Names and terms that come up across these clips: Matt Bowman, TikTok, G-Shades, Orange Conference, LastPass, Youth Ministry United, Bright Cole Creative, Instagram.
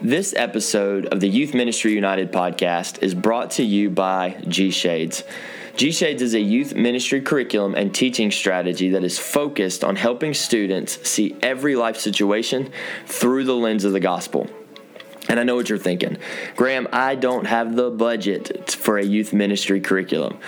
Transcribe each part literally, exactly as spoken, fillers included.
This episode of the Youth Ministry United podcast is brought to you by G-Shades. G-Shades is a youth ministry curriculum and teaching strategy that is focused on helping students see every life situation through the lens of the gospel. And I know what you're thinking. Graham, I don't have the budget for a youth ministry curriculum.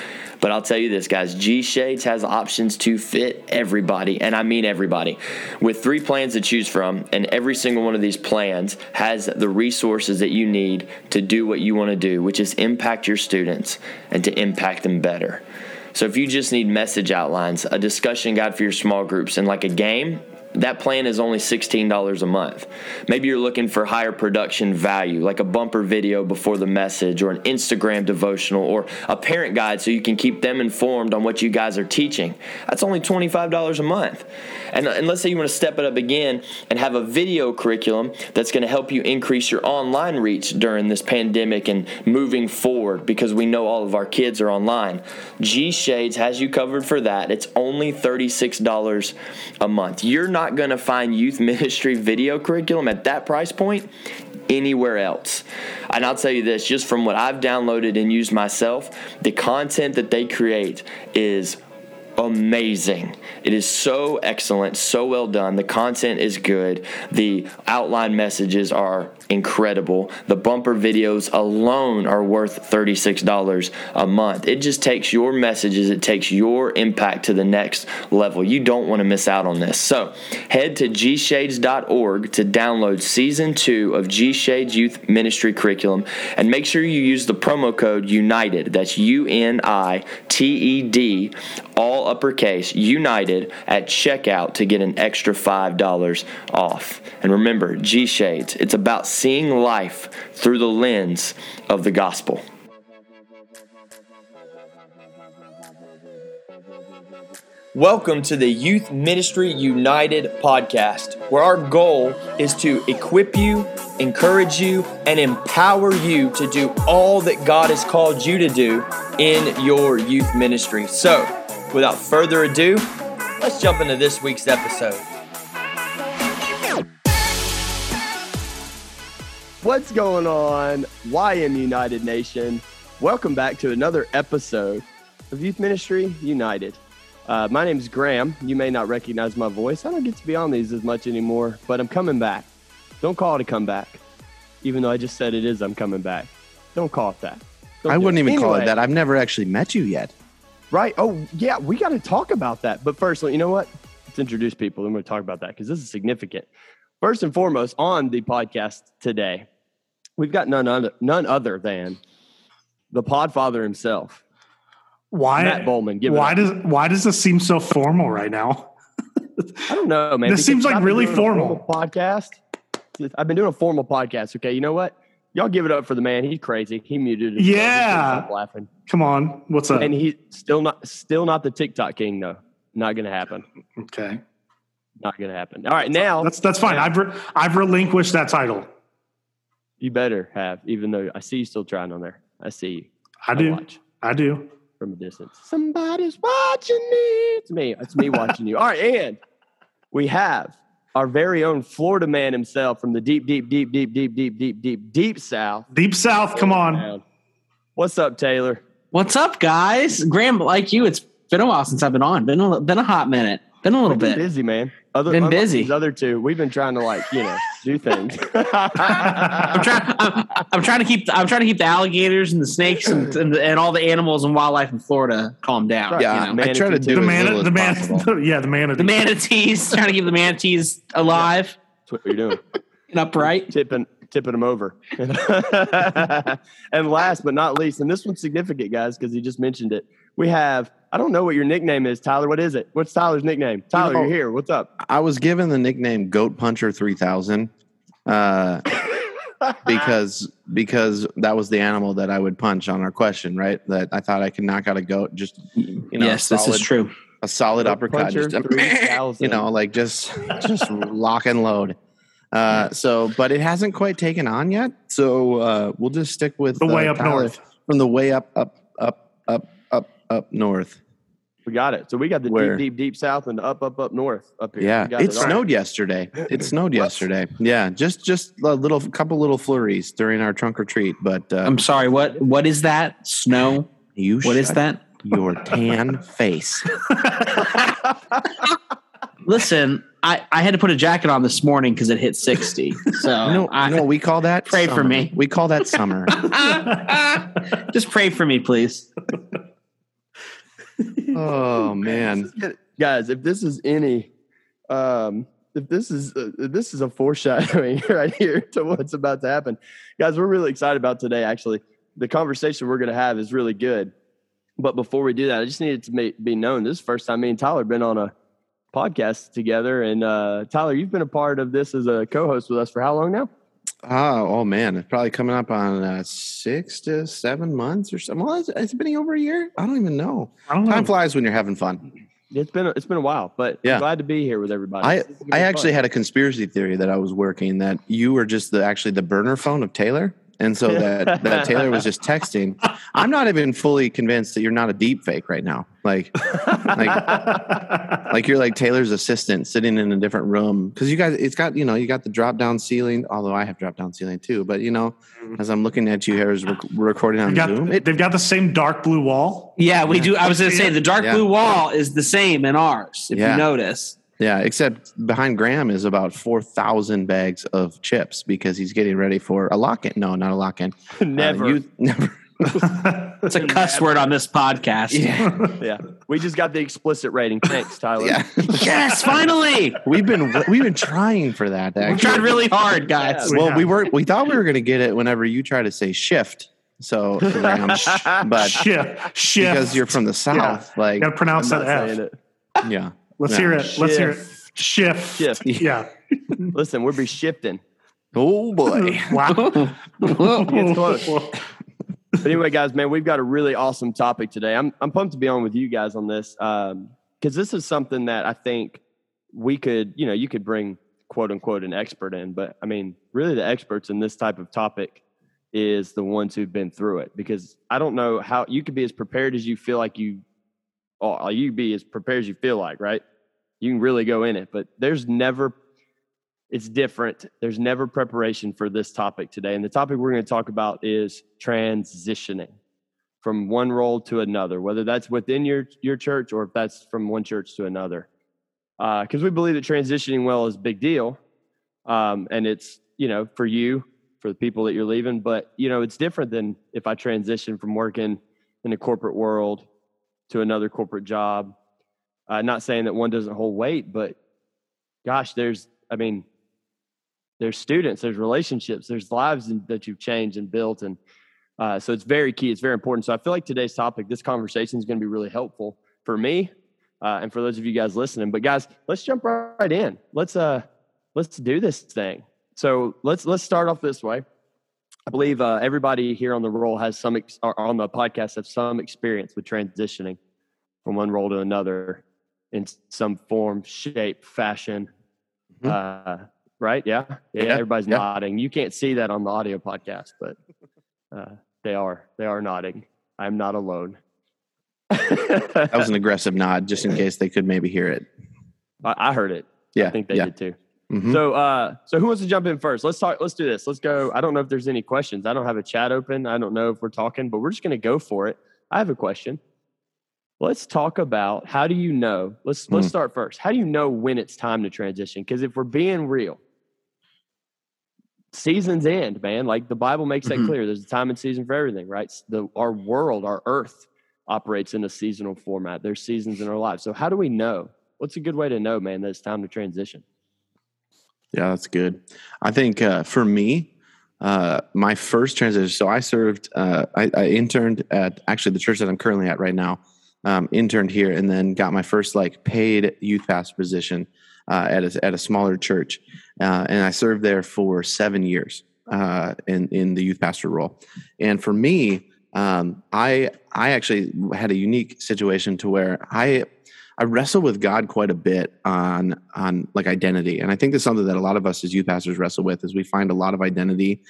But I'll tell you this, guys. G-Shades has options to fit everybody, and I mean everybody, with three plans to choose from, and every single one of these plans has the resources that you need to do what you want to do, which is impact your students and to impact them better. So if you just need message outlines, a discussion guide for your small groups, and like a game, that plan is only sixteen dollars a month. Maybe you're looking for higher production value, like a bumper video before the message or an Instagram devotional or a parent guide so you can keep them informed on what you guys are teaching. That's only twenty-five dollars a month. And, and let's say you want to step it up again and have a video curriculum that's going to help you increase your online reach during this pandemic and moving forward, because we know all of our kids are online. G-Shades has you covered for that. It's only thirty-six dollars a month. You're not Not going to find youth ministry video curriculum at that price point anywhere else. And I'll tell you this, just from what I've downloaded and used myself, the content that they create is amazing. It is so excellent, so well done. The content is good. The outline messages are incredible. The bumper videos alone are worth thirty-six dollars a month. It just takes your messages, it takes your impact to the next level. You don't want to miss out on this. So head to g shades dot org to download season two of G-Shades Youth Ministry Curriculum, and make sure you use the promo code UNITED, that's U N I T E D, all uppercase, UNITED, at checkout to get an extra five dollars off. And remember, G-Shades, it's about seeing life through the lens of the gospel. Welcome to the Youth Ministry United podcast, where our goal is to equip you, encourage you, and empower you to do all that God has called you to do in your youth ministry. So, without further ado, let's jump into this week's episode. What's going on, Y M United Nation? Welcome back to another episode of Youth Ministry United. Uh, my name is Graham. You may not recognize my voice. I don't get to be on these as much anymore, but I'm coming back. Don't call it a comeback, even though I just said it is. I'm coming back. Don't call it that. Don't I wouldn't even anyway, call it that. I've never actually met you yet. Right. Oh, yeah. We got to talk about that. But first, you know what? Let's introduce people. Then we're going to talk about that because this is significant. First and foremost, on the podcast today, we've got none other, none other than the Podfather himself. Why, Matt Bowman? Give why it does why does this seem so formal right now? I don't know, man. This seems like really formal. formal podcast. I've been doing a formal podcast. Okay, you know what? Y'all give it up for the man. He's crazy. He muted himself. Yeah, laughing. Come on, what's up? And he's still not still not the TikTok king though. Not gonna happen. Okay, not gonna happen. All right, now that's that's fine. I've re- I've relinquished that title. You better have, even though I see you still trying on there. I see you. I, I do. Watch. I do. From a distance. Somebody's watching me. It's me. It's me watching you. All right, and we have our very own Florida man himself from the deep, deep, deep, deep, deep, deep, deep, deep, deep South. Deep South, come on. What's up, Taylor? What's up, guys? Graham, like you, it's been a while since I've been on. Been a, been a hot minute. Been a little been bit. busy, man. Other, been busy. These other two, we've been trying to like you know do things. I'm trying. I'm, I'm trying to keep. I'm trying to keep the alligators and the snakes and and, and all the animals and wildlife in Florida calm down. Right. Yeah, you know? I try to do the man. The man. The, yeah, the manatees. The manatees. Trying to keep the manatees alive. Yeah, that's what you're doing. And upright. Tipping, tipping them over. And last but not least, and this one's significant, guys, because he just mentioned it. We have. I don't know what your nickname is, Tyler. What is it? What's Tyler's nickname? Tyler, no. You're here. What's up? I was given the nickname Goat Puncher three thousand uh, because because that was the animal that I would punch on our question, right? That I thought I could knock out a goat. Just you know, yes, solid, this is true. A solid goat uppercut, just a, you know, like just just lock and load. Uh, so, but it hasn't quite taken on yet. So uh, we'll just stick with the uh, way up Tyler north, from the way up, up, up, up, up north. We got it. So we got the Where? deep, deep, deep south and up, up, up north up here. Yeah, it, it snowed yesterday. It snowed yesterday. Yeah, just just a little couple little flurries during our trunk or treat. But uh, I'm sorry. What what is that? Snow? You? What is that? Your tan face. Listen, I, I had to put a jacket on this morning because it hit sixty. So no, I, no, we call that pray summer. for me. We call that summer. Just pray for me, please. Oh man, guys! If this is any, um, if this is uh, this is a foreshadowing right here to what's about to happen, guys. We're really excited about today. Actually, the conversation we're going to have is really good. But before we do that, I just needed to make, be known. This is the first time me and Tyler have been on a podcast together, and uh, Tyler, you've been a part of this as a co-host with us for how long now? Oh, oh man, it's probably coming up on uh, six to seven months or something. Well, it's, it's been over a year. I don't even know. I don't Time know. flies when you're having fun. It's been it's been a while, but yeah. I'm glad to be here with everybody. I I actually fun. had a conspiracy theory that I was working that you were just the actually the burner phone of Taylor, and so that that Taylor was just texting. I'm not even fully convinced that you're not a deep fake right now. Like like like you're like Taylor's assistant sitting in a different room, because you guys it's got you know you got the drop down ceiling, although I have drop down ceiling too, but you know as I'm looking at you here as we're recording on got, Zoom it, they've got the same dark blue wall. Yeah, we yeah. do. I was going to say the dark yeah. blue wall is the same in ours if yeah. you notice. Yeah, except behind Graham is about four thousand bags of chips because he's getting ready for a lock-in. No, not a lock-in. Never. Uh, you, never. It's a cuss word on this podcast. Yeah. yeah, we just got the explicit rating. Thanks, Tyler. Yeah. Yes, finally. We've been we've been trying for that. Actually. We tried really hard, guys. Yeah, we well, have. we were we thought we were going to get it whenever you try to say shift. So, Graham, sh- but shift, shift because you're from the south. Yeah. Like you gotta pronounce that F. It. Yeah, let's no. hear it. Shift. Let's hear it. Shift. Shift. Yeah. Listen, we'll be shifting. Oh boy! Wow. It's close. But anyway, guys, man, we've got a really awesome topic today. I'm I'm pumped to be on with you guys on this because um, this is something that I think we could, you know, you could bring quote unquote an expert in. But I mean, really the experts in this type of topic is the ones who've been through it, because I don't know how you could be as prepared as you feel like you are. You be as prepared as you feel like, right? You can really go in it, but there's never, it's different. There's never preparation for this topic today. And the topic we're going to talk about is transitioning from one role to another, whether that's within your, your church or if that's from one church to another. Uh, cause we believe that transitioning well is a big deal. Um, and it's, you know, for you, for the people that you're leaving, but you know, it's different than if I transition from working in the corporate world to another corporate job. Uh, not saying that one doesn't hold weight, but gosh, there's, I mean, there's students, there's relationships, there's lives in, that you've changed and built. And uh, so it's very key. It's very important. So I feel like today's topic, this conversation is going to be really helpful for me uh, and for those of you guys listening. But guys, let's jump right in. Let's uh, let's do this thing. So let's let's start off this way. I believe uh, everybody here on the role has some ex- or on the podcast have some experience with transitioning from one role to another in some form, shape, fashion. Mm-hmm. Uh, right? Yeah. Yeah. yeah. Everybody's yeah. nodding. You can't see that on the audio podcast, but, uh, they are, they are nodding. I'm not alone. That was an aggressive nod just in case they could maybe hear it. I, I heard it. Yeah. I think they yeah. did too. Mm-hmm. So, uh, so who wants to jump in first? Let's talk, let's do this. Let's go. I don't know if there's any questions. I don't have a chat open. I don't know if we're talking, but we're just going to go for it. I have a question. Let's talk about how do you know, let's let's mm. start first. How do you know when it's time to transition? Because if we're being real, seasons end, man. Like the Bible makes mm-hmm. that clear. There's a time and season for everything, right? The, our world, our earth operates in a seasonal format. There's seasons in our lives. So how do we know? What's a good way to know, man, that it's time to transition? Yeah, that's good. I think uh, for me, Uh, my first transition, so I served, uh, I, I interned at actually the church that I'm currently at right now. Um, interned here and then got my first like paid youth pastor position uh, at a, at a smaller church, uh, and I served there for seven years uh, in in the youth pastor role. And for me, um, I I actually had a unique situation to where I I wrestle with God quite a bit on on like identity, and I think that's something that a lot of us as youth pastors wrestle with. Is we find a lot of identity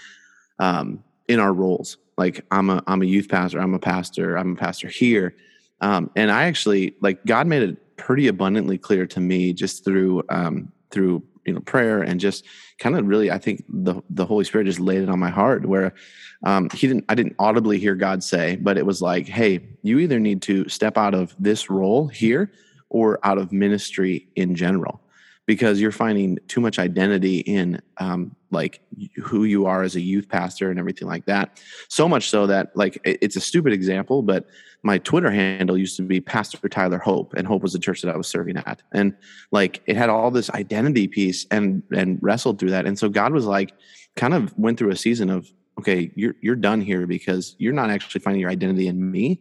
um, in our roles. Like I'm a I'm a youth pastor, I'm a pastor, I'm a pastor here. Um, and I actually, like, God made it pretty abundantly clear to me just through, um, through, you know, prayer, and just kind of really, I think the, the Holy Spirit just laid it on my heart where, um, he didn't, I didn't audibly hear God say, but it was like, hey, you either need to step out of this role here or out of ministry in general, because you're finding too much identity in, um, like who you are as a youth pastor and everything like that. So much so that, like, it's a stupid example, but my Twitter handle used to be Pastor Tyler Hope, and Hope was the church that I was serving at. And like, it had all this identity piece, and, and wrestled through that. And so God was like, kind of went through a season of, okay, you're, you're done here because you're not actually finding your identity in me.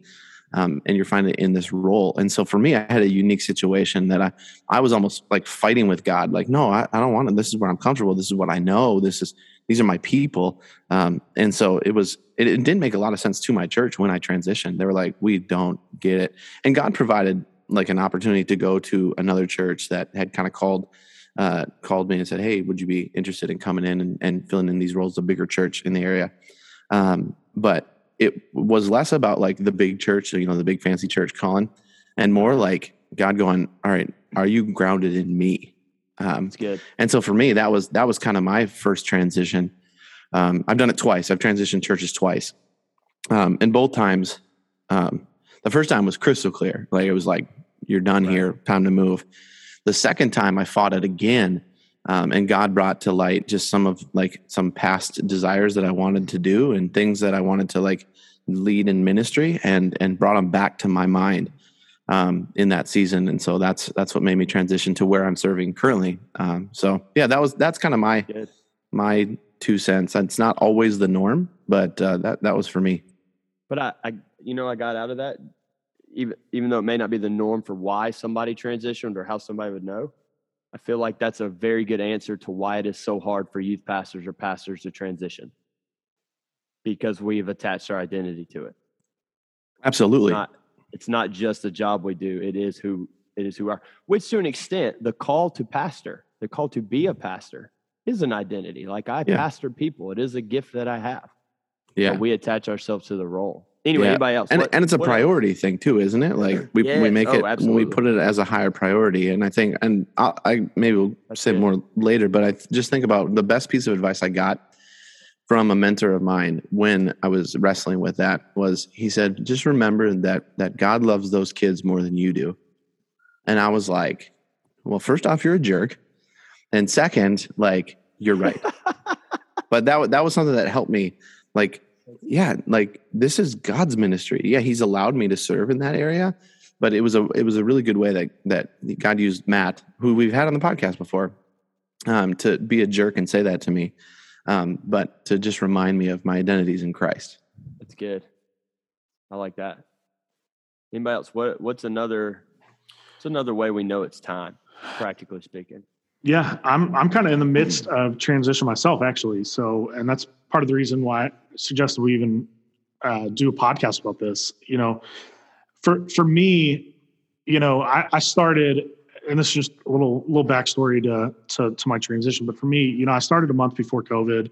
Um, and you're finding it in this role. And so for me, I had a unique situation that I, I was almost like fighting with God. Like, no, I, I don't want to, this is where I'm comfortable. This is what I know. This is, these are my people. Um, and so it was, it, it didn't make a lot of sense to my church when I transitioned. They were like, we don't get it. And God provided like an opportunity to go to another church that had kind of called, uh, called me and said, hey, would you be interested in coming in and, and filling in these roles, a bigger church in the area? Um, but it was less about like the big church, you know, the big fancy church calling, and more like God going, all right, are you grounded in me? Um, That's good. And so for me, that was, that was kind of my first transition. Um, I've done it twice. I've transitioned churches twice. Um, and both times, um, the first time was crystal clear. Like, it was like, you're done right here, time to move. The second time I fought it again. Um, and God brought to light just some of like some past desires that I wanted to do and things that I wanted to like lead in ministry, and, and brought them back to my mind, um, in that season. And so that's, that's what made me transition to where I'm serving currently. Um, so yeah, that was, that's kind of my, Good. my two cents. It's not always the norm, but, uh, that, that was for me. But I, I, you know, I got out of that, even, even though it may not be the norm for why somebody transitioned or how somebody would know. I feel like that's a very good answer to why it is so hard for youth pastors or pastors to transition, because we've attached our identity to it. Absolutely. It's not, it's not just a job we do. It is who it is who we are, which to an extent, the call to pastor, the call to be a pastor is an identity. Like, I yeah. pastor people. It is a gift that I have. Yeah. But we attach ourselves to the role. Anyway, yeah. anybody else? And, what, and it's a priority else? thing too, isn't it? Like we yes. we make oh, it, absolutely. we put it as a higher priority. And I think, and I'll, I maybe we'll That's say good. more later, but I just think about the best piece of advice I got from a mentor of mine when I was wrestling with that was, he said, just remember that, that God loves those kids more than you do. And I was like, well, first off, you're a jerk. And second, like, you're right. But that, that was something that helped me, like, yeah, like, this is God's ministry. Yeah, he's allowed me to serve in that area, but it was a it was a really good way that that God used Matt, who we've had on the podcast before, um, to be a jerk and say that to me, um, but to just remind me of my identities in Christ. That's good. I like that. Anybody else? What what's another? What's another way we know it's time, practically speaking? Yeah, I'm I'm kind of in the midst of transition myself, actually. So, and that's part of the reason why I suggested we even uh, do a podcast about this. You know, for for me, you know, I, I started, and this is just a little little backstory to, to to my transition. But for me, you know, I started a month before COVID,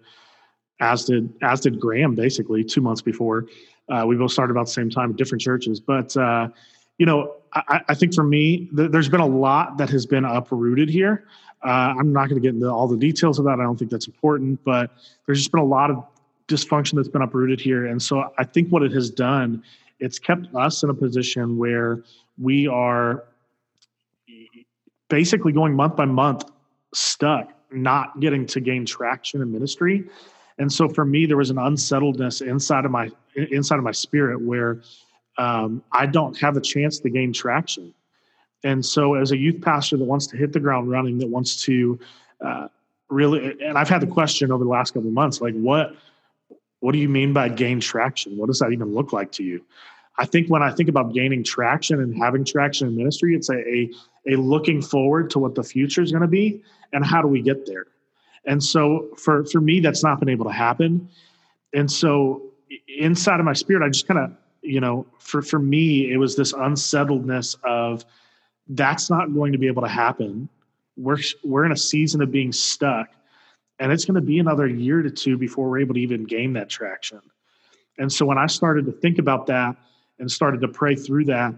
as did as did Graham, basically two months before. Uh, we both started about the same time at different churches, but uh, you know, I, I think for me, th- there's been a lot that has been uprooted here. Uh, I'm not going to get into all the details of that. I don't think that's important, but there's just been a lot of dysfunction that's been uprooted here. And so I think what it has done, it's kept us in a position where we are basically going month by month stuck, not getting to gain traction in ministry. And so for me, there was an unsettledness inside of my, inside of my spirit where um, I don't have a chance to gain traction. And so as a youth pastor that wants to hit the ground running, that wants to uh, really, and I've had the question over the last couple of months, like, what, what do you mean by gain traction? What does that even look like to you? I think when I think about gaining traction and having traction in ministry, it's a, a, a looking forward to what the future is going to be and how do we get there? And so for, for me, that's not been able to happen. And so inside of my spirit, I just kind of, you know, for, for me, it was this unsettledness of, that's not going to be able to happen. We're we're in a season of being stuck, and it's going to be another year to two before we're able to even gain that traction. And so when I started to think about that and started to pray through that,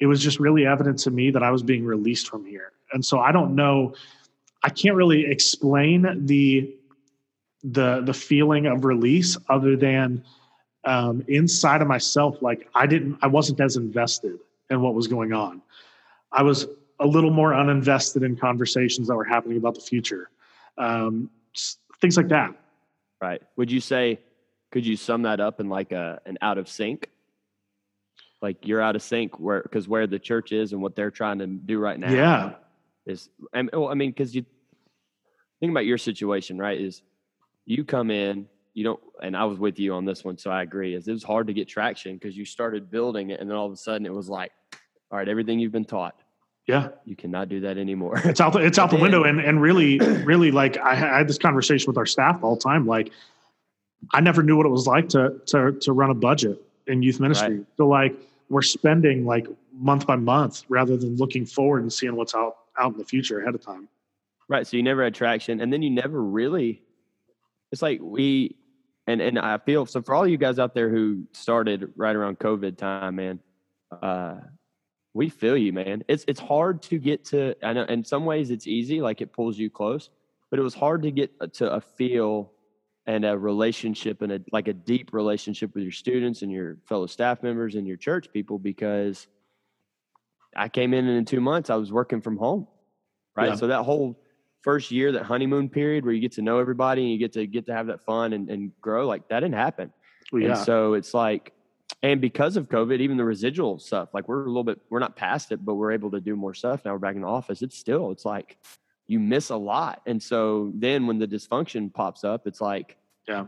it was just really evident to me that I was being released from here. And so I don't know, I can't really explain the the the feeling of release other than um, inside of myself, like I didn't, I wasn't as invested in what was going on. I was a little more uninvested in conversations that were happening about the future, um, things like that. Right. Would you say, could you sum that up in like a, an out of sync? Like you're out of sync where, cause where the church is and what they're trying to do right now. Yeah. Is, I mean, cause you think about your situation, right? Is you come in, you don't, and I was with you on this one. So I agree is it was hard to get traction cause you started building it. And then all of a sudden it was like, all right, everything you've been taught. Yeah. You cannot do that anymore. It's out the, it's out the window. And, and really, really like I had this conversation with our staff all the time. Like I never knew what it was like to, to, to run a budget in youth ministry. Right. So like we're spending like month by month rather than looking forward and seeing what's out, out in the future ahead of time. Right. So you never had traction and then you never really, it's like we, and, and I feel, so for all you guys out there who started right around COVID time, man, uh, we feel you, man. It's it's hard to get to, I know in some ways it's easy, like it pulls you close, but it was hard to get to a feel and a relationship and a like a deep relationship with your students and your fellow staff members and your church people, because I came in and in two months I was working from home, right? Yeah. So that whole first year, that honeymoon period where you get to know everybody and you get to get to have that fun and, and grow, like that didn't happen. Yeah. And so it's like, and because of COVID, even the residual stuff, like we're a little bit, we're not past it, but we're able to do more stuff. Now we're back in the office. It's still, it's like you miss a lot. And so then when the dysfunction pops up, it's like, yeah,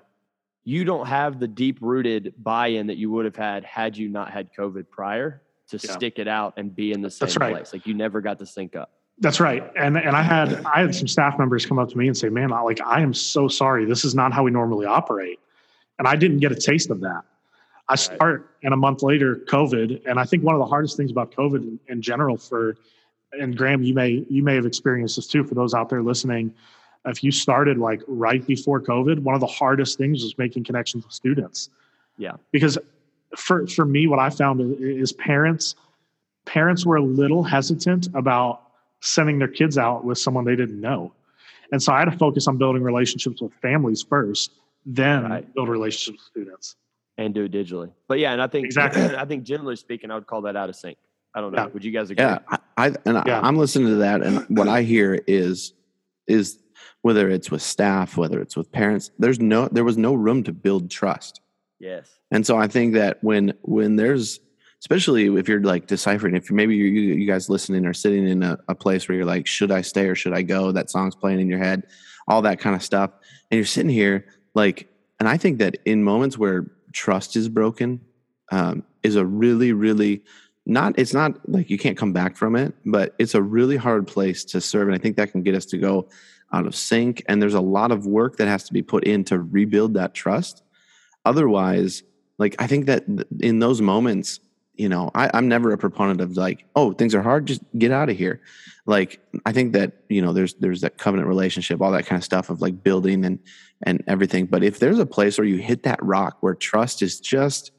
you don't have the deep rooted buy-in that you would have had, had you not had COVID prior to yeah. stick it out and be in the same That's right. place. Like you never got to sync up. That's right. And and I had, I had some staff members come up to me and say, man, I, like, I am so sorry. This is not how we normally operate. And I didn't get a taste of that. I start and a month later, COVID. And I think one of the hardest things about COVID in, in general for, and Graham, you may, you may have experienced this too, for those out there listening, if you started like right before COVID, one of the hardest things was making connections with students. Yeah. Because for, for me, what I found is parents, parents were a little hesitant about sending their kids out with someone they didn't know. And so I had to focus on building relationships with families first, then right. build relationships with students. And do it digitally. But yeah, and I think exactly. I think generally speaking, I would call that out of sync. I don't know. Yeah. Would you guys agree? Yeah, I, I and yeah. I, I'm listening to that, and what I hear is is whether it's with staff, whether it's with parents, there's no there was no room to build trust. Yes. And so I think that when when there's, especially if you're like deciphering, if maybe you you guys listening or sitting in a, a place where you're like, should I stay or should I go? That song's playing in your head, all that kind of stuff, and you're sitting here like, and I think that in moments where trust is broken, um, is a really, really not, it's not like you can't come back from it, but it's a really hard place to serve. And I think that can get us to go out of sync. And there's a lot of work that has to be put in to rebuild that trust. Otherwise, like, I think that in those moments, you know, I, I'm never a proponent of like, oh, things are hard, just get out of here. Like, I think that, you know, there's, there's that covenant relationship, all that kind of stuff of like building and, and everything. But if there's a place where you hit that rock where trust is just,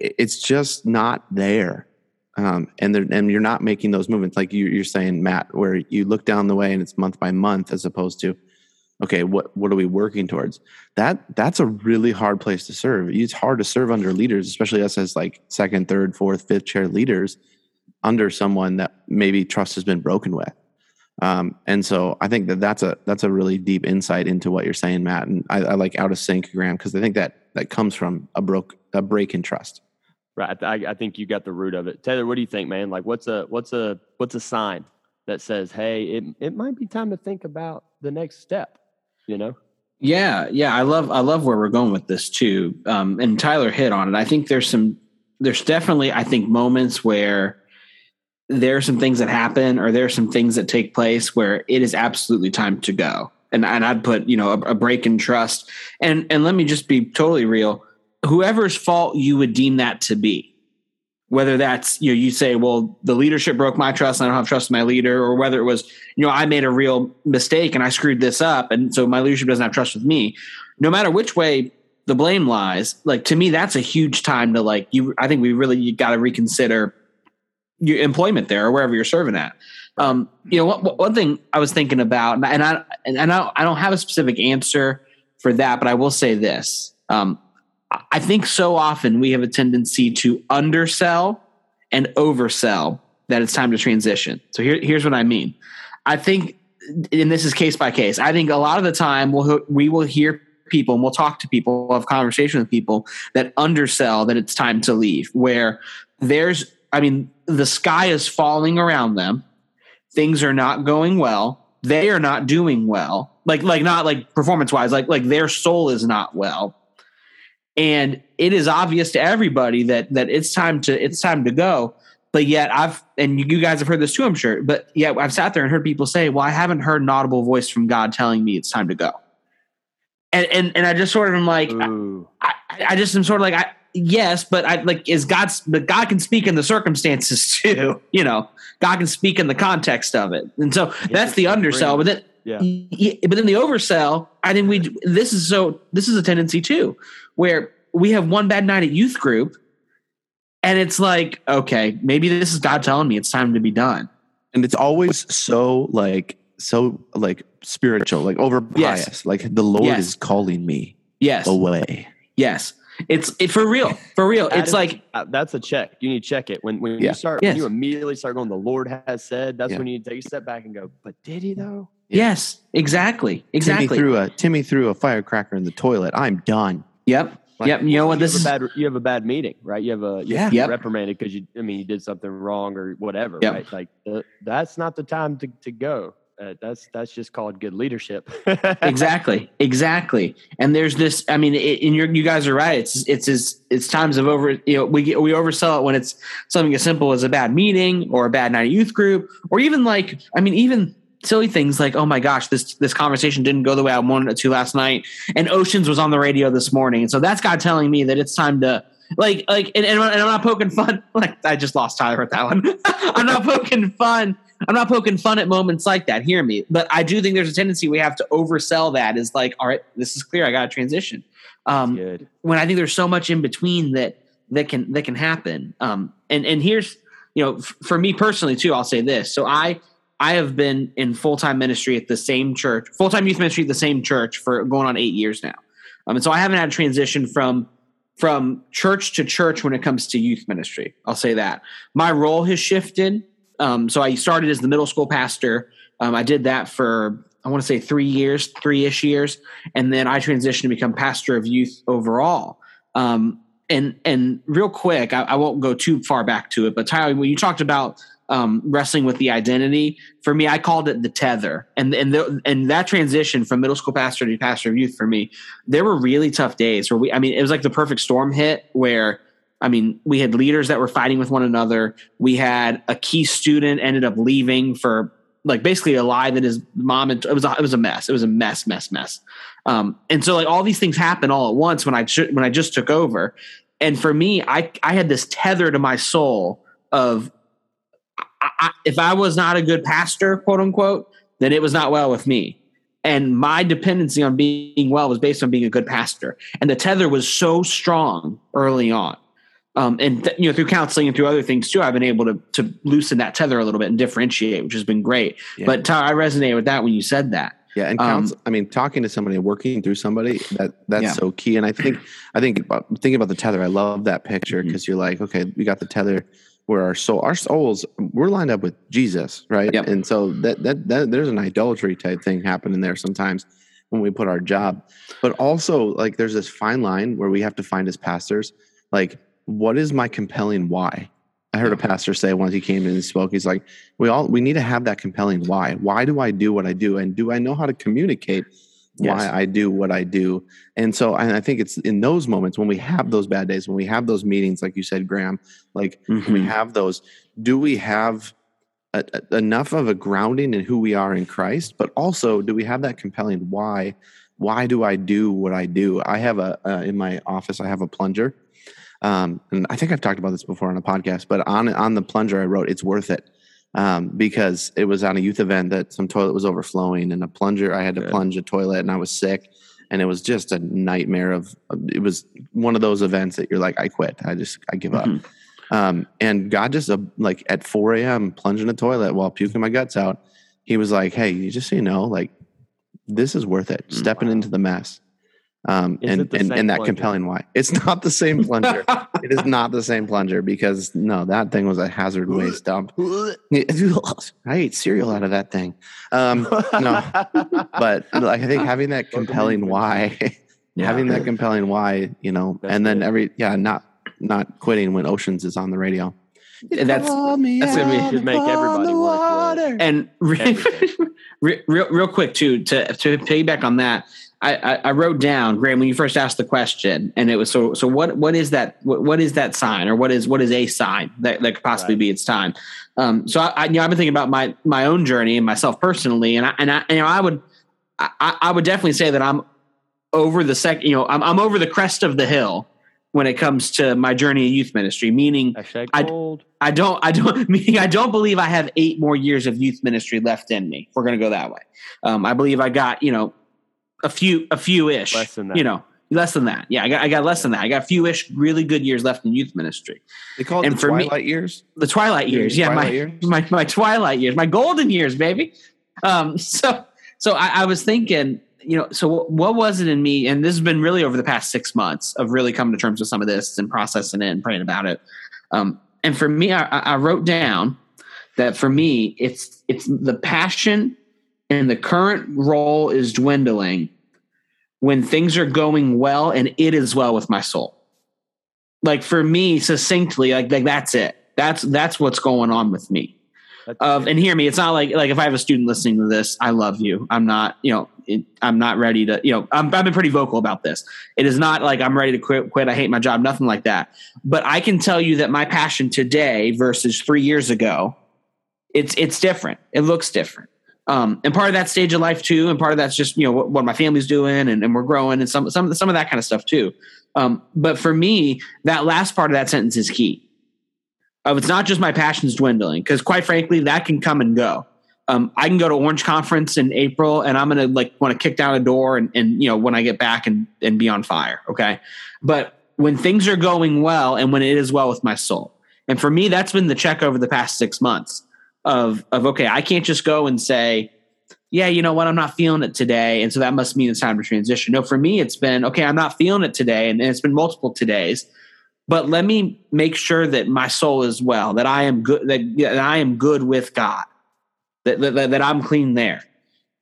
it's just not there. Um, and there, and you're not making those movements. Like you, you're saying, Matt, where you look down the way and it's month by month, as opposed to, okay, what, what are we working towards? That, that's a really hard place to serve. It's hard to serve under leaders, especially us as like second, third, fourth, fifth chair leaders under someone that maybe trust has been broken with. Um, and so I think that that's a, that's a really deep insight into what you're saying, Matt. And I, I like out of sync, Graham, because I think that that comes from a broke, a break in trust. Right. I, I think you got the root of it. Taylor, what do you think, man? Like what's a, what's a, what's a sign that says, hey, it, it might be time to think about the next step. You know? Yeah. Yeah. I love, I love where we're going with this too. Um, and Tyler hit on it. I think there's some, there's definitely, I think moments where there are some things that happen or there are some things that take place where it is absolutely time to go. And and I'd put, you know, a, a break in trust and, and let me just be totally real. Whoever's fault you would deem that to be, whether that's, you know, you say, well, the leadership broke my trust and I don't have trust in my leader, or whether it was, you know, I made a real mistake and I screwed this up. And so my leadership doesn't have trust with me. No matter which way the blame lies, like to me, that's a huge time to like you. I think we really got to reconsider your employment there or wherever you're serving at. Um, you know, one, one thing I was thinking about, and I and I don't, I don't have a specific answer for that, but I will say this. Um, I think so often we have a tendency to undersell and oversell that it's time to transition. So here, here's what I mean. I think, and this is case by case, I think a lot of the time we'll, we will hear people and we'll talk to people, we'll have conversation with people that undersell that it's time to leave, where there's, I mean, the sky is falling around them. Things are not going well. They are not doing well. Like, like not like performance wise, like, like their soul is not well. And it is obvious to everybody that, that it's time to, it's time to go. But yet I've, and you guys have heard this too, I'm sure, but yet I've sat there and heard people say, well, I haven't heard an audible voice from God telling me it's time to go. And, and, and I just sort of am like, I, I just am sort of like, I, yes, but I like, is God's, but God can speak in the circumstances too, you know, God can speak in the context of it. And so yeah, that's the undersell, but then, yeah. yeah, but then the oversell, I think we, this is so, this is a tendency too, where we have one bad night at youth group. And it's like, okay, maybe this is God telling me it's time to be done. And it's always so like, so like spiritual, like over bias, yes. Like the Lord yes. is calling me yes. away. Yes. It's it for real, for real. It's that is, like, that's a check. You need to check it. When, when yeah. you start, yes. when you immediately start going, the Lord has said, that's yeah. when you need to take a step back and go, but did he though? Yeah. Yes, exactly. Exactly. Timmy threw a, Timmy threw a firecracker in the toilet. I'm done. Yep. Like, yep, you know what? This is bad. You have a bad meeting, right? You have a you yeah. Yep. reprimanded because you, I mean, you did something wrong or whatever, yep. right? Like uh, that's not the time to, to go. Uh, that's that's just called good leadership. exactly, exactly. And there's this. I mean, it, and you're, you guys are right. It's it's it's, it's times of over. You know, we we oversell it when it's something as simple as a bad meeting or a bad night at youth group, or even like I mean, even. silly things like, oh my gosh, this this conversation didn't go the way I wanted it to last night, and Oceans was on the radio this morning, and so that's God telling me that it's time to like like and, and, and I'm not poking fun. Like I just lost Tyler with that one. I'm not poking fun. I'm not poking fun at moments like that. Hear me, but I do think there's a tendency we have to oversell that. Is like, all right, this is clear. I got to transition. Um, Good. When I think there's so much in between that that can that can happen. Um, and and here's you know f- for me personally too. I'll say this. So I. I have been in full-time ministry at the same church, full-time youth ministry at the same church for going on eight years now. Um, and so I haven't had a transition from, from church to church when it comes to youth ministry. I'll say that. My role has shifted. Um, so I started as the middle school pastor. Um, I did that for, I want to say three years, three-ish years. And then I transitioned to become pastor of youth overall. Um, and and real quick, I, I won't go too far back to it, but Tyler, when you talked about Um, wrestling with the identity, for me, I called it the tether, and and the, and that transition from middle school pastor to pastor of youth for me, there were really tough days where we, I mean, it was like the perfect storm hit where, I mean, we had leaders that were fighting with one another. We had a key student ended up leaving for like basically a lie that his mom and it was a, it was a mess. It was a mess, mess, mess. Um, and so like all these things happen all at once when I when I just took over, and for me, I I had this tether to my soul of I, if I was not a good pastor, quote unquote, then it was not well with me. And my dependency on being well was based on being a good pastor. And the tether was so strong early on. Um, and th- you know, through counseling and through other things too, I've been able to, to loosen that tether a little bit and differentiate, which has been great. Yeah. But Tyler, I resonate with that when you said that. Yeah. And counsel, um, I mean, talking to somebody and working through somebody, that that's yeah. so key. And I think, I think about, thinking about the tether, I love that picture because mm-hmm. you're like, okay, we got the tether. Where our soul, our souls, we're lined up with Jesus, right? Yep. And so that, that that there's an idolatry type thing happening there sometimes when we put our job, but also like there's this fine line where we have to find as pastors, like what is my compelling why? I heard a pastor say once he came in and spoke, he's like, we all we need to have that compelling why. Why do I do what I do, and do I know how to communicate why yes. I do what I do? And so and I think it's in those moments when we have those bad days, when we have those meetings, like you said, Graham, like mm-hmm. we have those, do we have a, a, enough of a grounding in who we are in Christ? But also, do we have that compelling why? Why do I do what I do? I have a, uh, in my office, I have a plunger. Um, and I think I've talked about this before on a podcast, but on, on the plunger, I wrote, it's worth it. Um, because it was on a youth event that some toilet was overflowing and a plunger, I had to yeah. plunge a toilet and I was sick. And it was just a nightmare of, it was one of those events that you're like, I quit. I just, I give up. Mm-hmm. Um, and God just uh, like at four a.m. plunging a toilet while puking my guts out. He was like, hey, you just, so you know, like this is worth it. Stepping wow. into the mess. Um, and, the and, and that plunger? compelling why. It's not the same plunger. It is not the same plunger because no, that thing was a hazard waste dump. I ate cereal out of that thing. Um, no, but like, I think having that compelling why, yeah. having that compelling why, you know, that's and then good. every, yeah, not, not quitting when Oceans is on the radio. That's, that's going to be, make everybody want to quit. And re- re- real, real quick too, to, to piggyback on that, I, I wrote down, Graham, when you first asked the question, and it was so. So what? What is that? What, what is that sign, or what is what is a sign that, that could possibly right. be its time? Um, so I, I, you know, I've been thinking about my my own journey and myself personally, and I and I, you know, I would, I, I would definitely say that I'm over the sec. You know, I'm I'm over the crest of the hill when it comes to my journey in youth ministry. Meaning, I gold. I don't I don't meaning I don't believe I have eight more years of youth ministry left in me. If we're going to go that way. Um, I believe I got you know. A few, a few ish, less than that. you know, less than that. Yeah. I got, I got less yeah. than that. I got a few ish really good years left in youth ministry. They call it and the twilight me, years, the twilight years. Yeah. Twilight my, years? my, my twilight years, my golden years, baby. Um, so, so I, I was thinking, you know, so what was it in me? And this has been really over the past six months of really coming to terms with some of this and processing it and praying about it. Um, and for me, I, I wrote down that for me, it's, it's the passion and the current role is dwindling when things are going well and it is well with my soul. Like for me, succinctly, like, like that's it. That's, that's what's going on with me. Of, and hear me. It's not like, like if I have a student listening to this, I love you. I'm not, you know, it, I'm not ready to, you know, I'm, I've been pretty vocal about this. It is not like I'm ready to quit, quit. I hate my job, nothing like that. But I can tell you that my passion today versus three years ago, it's, it's different. It looks different. Um, and part of that stage of life too. And part of that's just, you know, what, what my family's doing and, and we're growing and some, some, some of that kind of stuff too. Um, but for me, that last part of that sentence is key of, it's not just my passions dwindling. Cause quite frankly, that can come and go. Um, I can go to Orange Conference in April and I'm going to like want to kick down a door and, and, you know, when I get back and, and be on fire. Okay. But when things are going well and when it is well with my soul. And for me, that's been the check over the past six months. Of, of, okay, I can't just go and say, yeah, you know what? I'm not feeling it today. And so that must mean it's time to transition. No, for me, it's been, okay, I'm not feeling it today. And, and it's been multiple todays, but let me make sure that my soul is well, that I am good, that, that I am good with God, that, that, that I'm clean there.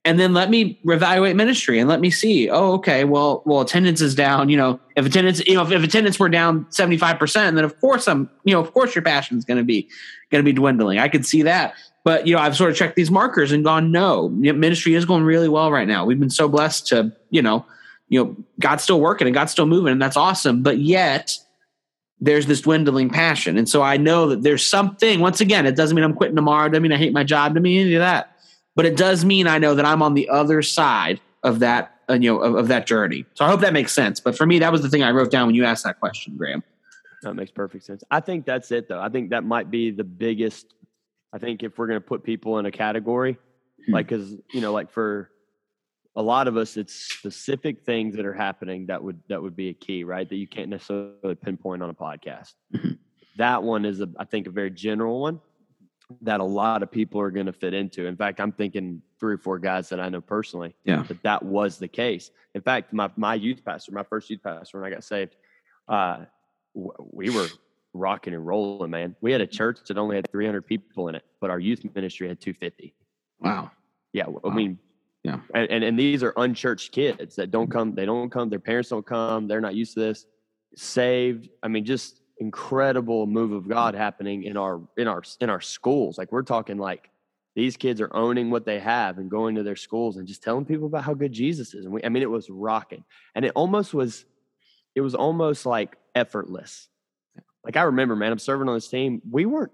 And then let me reevaluate ministry and let me see, oh, okay, well, well, attendance is down. You know, if attendance, you know, if, if attendance were down seventy-five percent, then of course I'm, you know, of course your passion is going to be, going to be dwindling. I could see that, but you know, I've sort of checked these markers and gone, no, ministry is going really well right now. We've been so blessed to, you know, you know, God's still working and God's still moving and that's awesome. But yet there's this dwindling passion. And so I know that there's something, once again, it doesn't mean I'm quitting tomorrow. It doesn't mean I hate my job. It doesn't mean any of that. But it does mean I know that I'm on the other side of that, uh, you know, of, of that journey. So I hope that makes sense. But for me, that was the thing I wrote down when you asked that question, Graham. That makes perfect sense. I think that's it, though. I think that might be the biggest. I think if we're going to put people in a category, hmm. like because you know, like for a lot of us, it's specific things that are happening that would that would be a key, right? That you can't necessarily pinpoint on a podcast. That one is, a, I think, a very general one that a lot of people are going to fit into. In fact, I'm thinking three or four guys that I know personally, yeah. that that was the case. In fact, my, my youth pastor, my first youth pastor, when I got saved, uh, we were rocking and rolling, man. We had a church that only had three hundred people in it, but our youth ministry had two hundred fifty. Wow. Yeah. Wow. I mean, yeah. And, and, and these are unchurched kids that don't come, they don't come, their parents don't come. They're not used to this. Saved. I mean, just incredible move of God happening in our in our in our schools. Like we're talking like these kids are owning what they have and going to their schools and just telling people about how good Jesus is. And we, I mean, it was rocking, and it almost was, it was almost like effortless. Like I remember, man, I'm serving on this team. We weren't.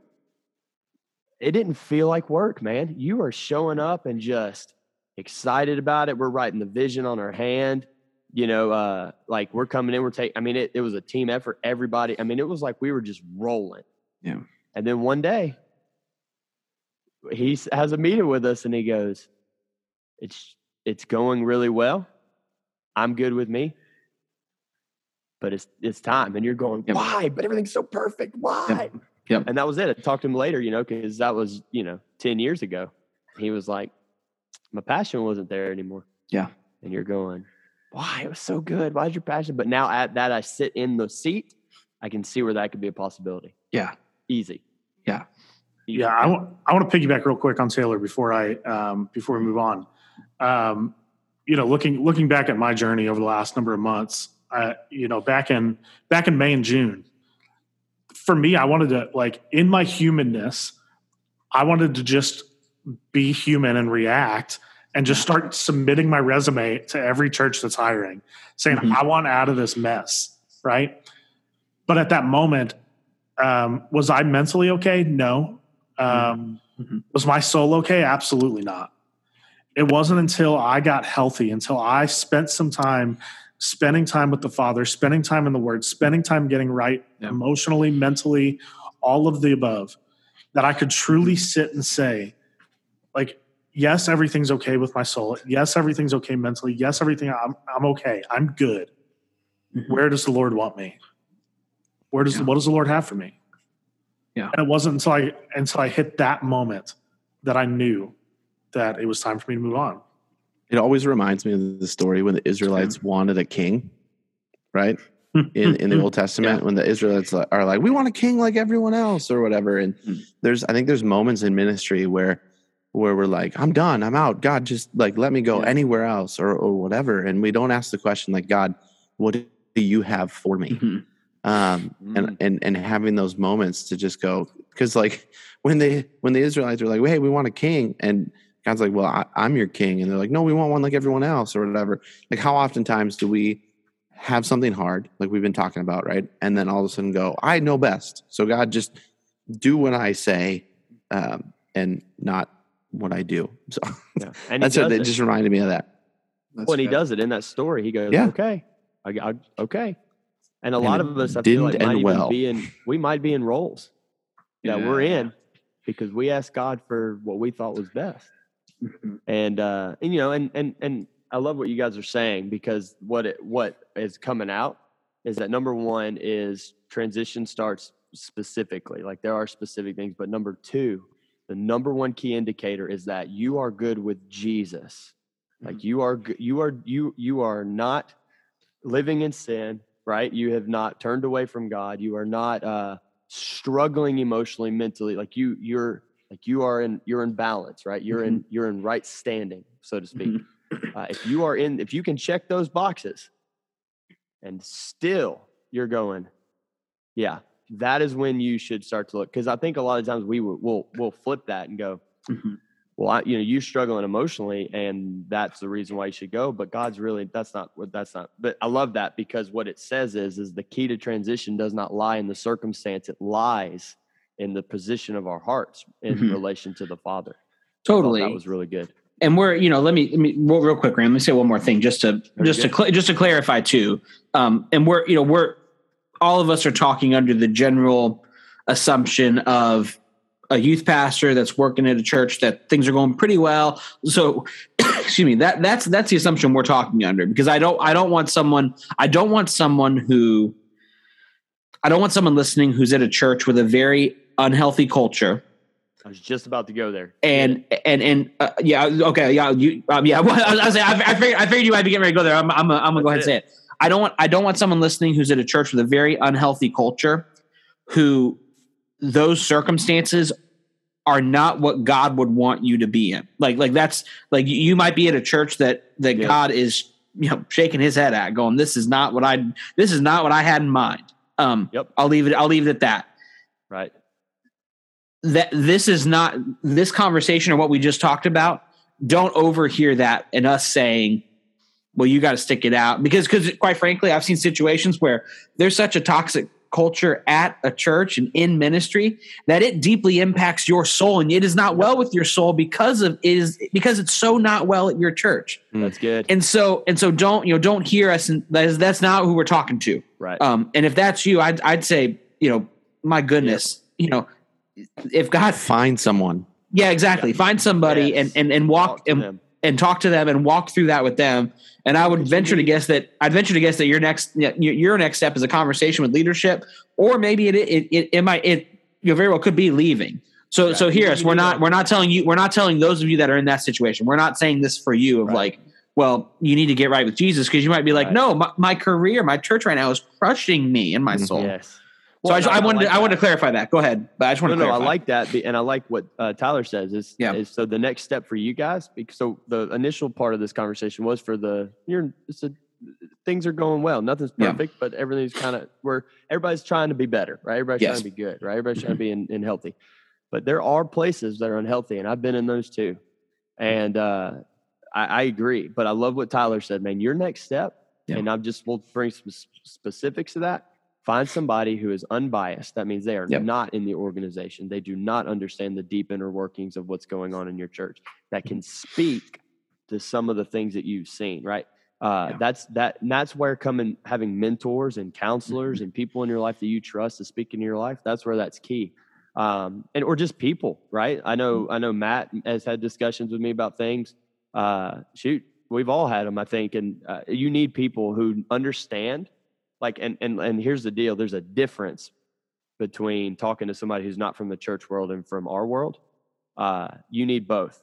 It didn't feel like work, man. You are showing up and just excited about it. We're writing the vision on our hand. You know, uh, like we're coming in, we're taking, I mean, it, it was a team effort, everybody. I mean, it was like, we were just rolling. Yeah. And then one day he has a meeting with us and he goes, it's, it's going really well. I'm good with me. but it's it's time. And you're going, yep. why? But everything's so perfect. Why? Yep. Yep. And that was it. I talked to him later, you know, because that was, you know, ten years ago. He was like, my passion wasn't there anymore. Yeah. And you're going, why? It was so good. Why is your passion? But now at that I sit in the seat, I can see where that could be a possibility. Yeah. Easy. Yeah. Easy. Yeah. I, w- I want to piggyback real quick on Taylor before I, um, before we move on. Um, you know, looking, looking back at my journey over the last number of months, uh, you know, back in, back in May and June, for me, I wanted to, like, in my humanness, I wanted to just be human and react and just start submitting my resume to every church that's hiring, saying, mm-hmm. I want out of this mess, right? But at that moment, um, was I mentally okay? No. Um, mm-hmm. Was my soul okay? Absolutely not. It wasn't until I got healthy, until I spent some time spending time with the Father, spending time in the Word, spending time getting right yeah. emotionally, mentally, all of the above, that I could truly sit and say, like, yes, everything's okay with my soul. Yes, everything's okay mentally. Yes, everything, I'm I'm okay. I'm good. Mm-hmm. Where does the Lord want me? Where does yeah. what does the Lord have for me? Yeah. And it wasn't until I until I hit that moment that I knew that it was time for me to move on. It always reminds me of the story when the Israelites wanted a king, right? In in the Old Testament, yeah. when the Israelites are like, we want a king like everyone else or whatever. And there's, I think there's moments in ministry where where we're like, I'm done, I'm out. God, just like let me go yeah. anywhere else or or whatever. And we don't ask the question like, God, what do you have for me? Mm-hmm. Um, and, and, and having those moments to just go, because like when they, when the Israelites are like, well, hey, we want a king. And God's like, well, I, I'm your king. And they're like, no, we want one like everyone else or whatever. Like, how oftentimes do we have something hard, like we've been talking about, right? And then all of a sudden go, I know best. So God, just do what I say, um, and not what I do. So yeah. and that's it. It just reminded me of that. That's when good. He does it in that story, he goes, yeah. okay, I, I, okay. And a lot and of us, I feel like, might well. even be in, we might be in roles that yeah. we're in because we asked God for what we thought was best. Mm-hmm. And, uh, and, you know, and, and, and I love what you guys are saying, because what, it, what is coming out is that number one is transition starts specifically. Like, there are specific things, but number two, the number one key indicator is that you are good with Jesus. Mm-hmm. Like, you are, you are, you, you are not living in sin. Right? You have not turned away from God. You are not uh, struggling emotionally, mentally. Like you, you're like you are in you're in balance, right? You're mm-hmm. in you're in right standing, so to speak. Mm-hmm. Uh, if you are in, if you can check those boxes, and still you're going, yeah, that is when you should start to look. Because I think a lot of times we will we'll, we'll flip that and go, mm-hmm. well, I, you know, you're struggling emotionally, and that's the reason why you should go. But God's really, that's not what, that's not, but I love that, because what it says is, is the key to transition does not lie in the circumstance. It lies in the position of our hearts in mm-hmm. relation to the Father. Totally. That was really good. And we're, you know, let me, let me real, real quick, Graham, let me say one more thing just to, Very just good. to, cl- just to clarify too. Um, and we're, you know, we're, all of us are talking under the general assumption of a youth pastor that's working at a church that things are going pretty well. So, excuse me, that that's, that's the assumption we're talking under, because I don't, I don't want someone, I don't want someone who, I don't want someone listening who's at a church with a very unhealthy culture. I was just about to go there. And, and, and, uh, yeah, okay. Yeah. You, um, yeah. Well, I, was, I, was, I, I figured, I figured you might be getting ready to go there. I'm, I'm, I'm gonna go ahead and say it. I don't want, I don't want someone listening who's at a church with a very unhealthy culture who, those circumstances are not what God would want you to be in. Like, like that's like, you might be at a church that, that yeah. God is, you know, shaking his head at, going, this is not what I, this is not what I had in mind. Um, yep. I'll leave it. I'll leave it at that. Right. That this is not, this conversation or what we just talked about, don't overhear that and us saying, well, you got to stick it out, because, because quite frankly, I've seen situations where there's such a toxic culture at a church and in ministry that it deeply impacts your soul, and it is not well with your soul because of it is because it's so not well at your church. That's good. And so, and so don't, you know, don't hear us. And that is, that's not who we're talking to. Right. Um, and if that's you, I'd, I'd say, you know, my goodness, yep. you know, if God, find someone. Yeah, exactly. Yeah. Find somebody yes. and, and, and walk, walk and, them. and talk to them and walk through that with them. And I would venture to guess that I'd venture to guess that your next, your next step is a conversation with leadership, or maybe it, it, it, it might, it you know, very well could be leaving. So, yeah. so hear us. We're not, we're not telling you, we're not telling those of you that are in that situation. We're not saying this for you of right. like, well, you need to get right with Jesus. Cause you might be like, right. no, my, my career, my church right now is crushing me and my soul. Yes. Well, so I, just, no, I wanted, I, like I wanted to clarify that. Go ahead. But I just want no, to clarify. No, I like that. And I like what uh, Tyler says is, yeah. is so the next step for you guys, because so the initial part of this conversation was for the, you're it's a, things are going well. Nothing's perfect, yeah. but everything's kind of where everybody's trying to be better, right? Everybody's yes. trying to be good, right? Everybody's trying to be in, in healthy, but there are places that are unhealthy, and I've been in those too. And uh, I, I agree, but I love what Tyler said, man, your next step. Yeah. And I'm just, we'll bring some specifics to that. Find somebody who is unbiased. That means they are yep. not in the organization. They do not understand the deep inner workings of what's going on in your church, that can speak to some of the things that you've seen, right? Uh, yeah. That's that. And that's where coming, having mentors and counselors mm-hmm. and people in your life that you trust to speak into your life. That's where that's key. Um, and, or just people, right? I know, mm-hmm. I know Matt has had discussions with me about things. Uh, shoot, we've all had them, I think. And uh, you need people who understand. Like, and, and, and here's the deal. There's a difference between talking to somebody who's not from the church world and from our world. Uh, you need both.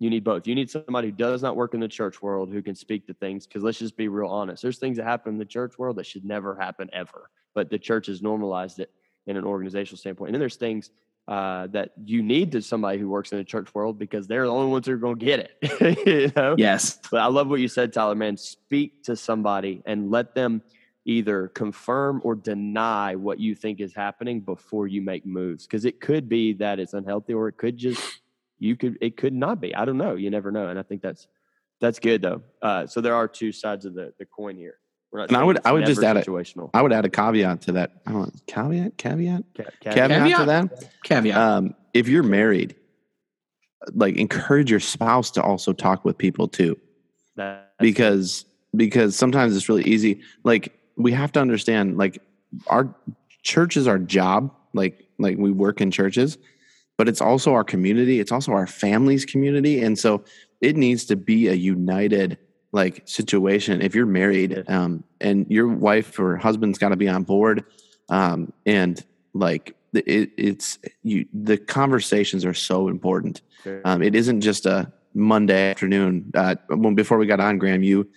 You need both. You need somebody who does not work in the church world who can speak to things. Cause let's just be real honest. There's things that happen in the church world that should never happen ever, but the church has normalized it in an organizational standpoint. And then there's things uh, that you need to somebody who works in the church world because they're the only ones who are going to get it. You know? Yes. But I love what you said, Tyler, man, speak to somebody and let them either confirm or deny what you think is happening before you make moves. Cause it could be that it's unhealthy, or it could just, you could, it could not be, I don't know. You never know. And I think that's, that's good though. Uh, so there are two sides of the, the coin here. And I would, I would just add a, I would add a caveat to that. I don't caveat, caveat, Ca- caveat, caveat to that. Caveat. Um, if you're married, like encourage your spouse to also talk with people too, That's because because sometimes it's really easy. Like we have to understand, like our church is our job. Like like we work in churches, but it's also our community. It's also our family's community, and so it needs to be a united like situation. If you're married um, and your wife or husband's got to be on board, um, and like it, it's you, the conversations are so important. Sure. Um, it isn't just a Monday afternoon. Uh, when before we got on, Graham, you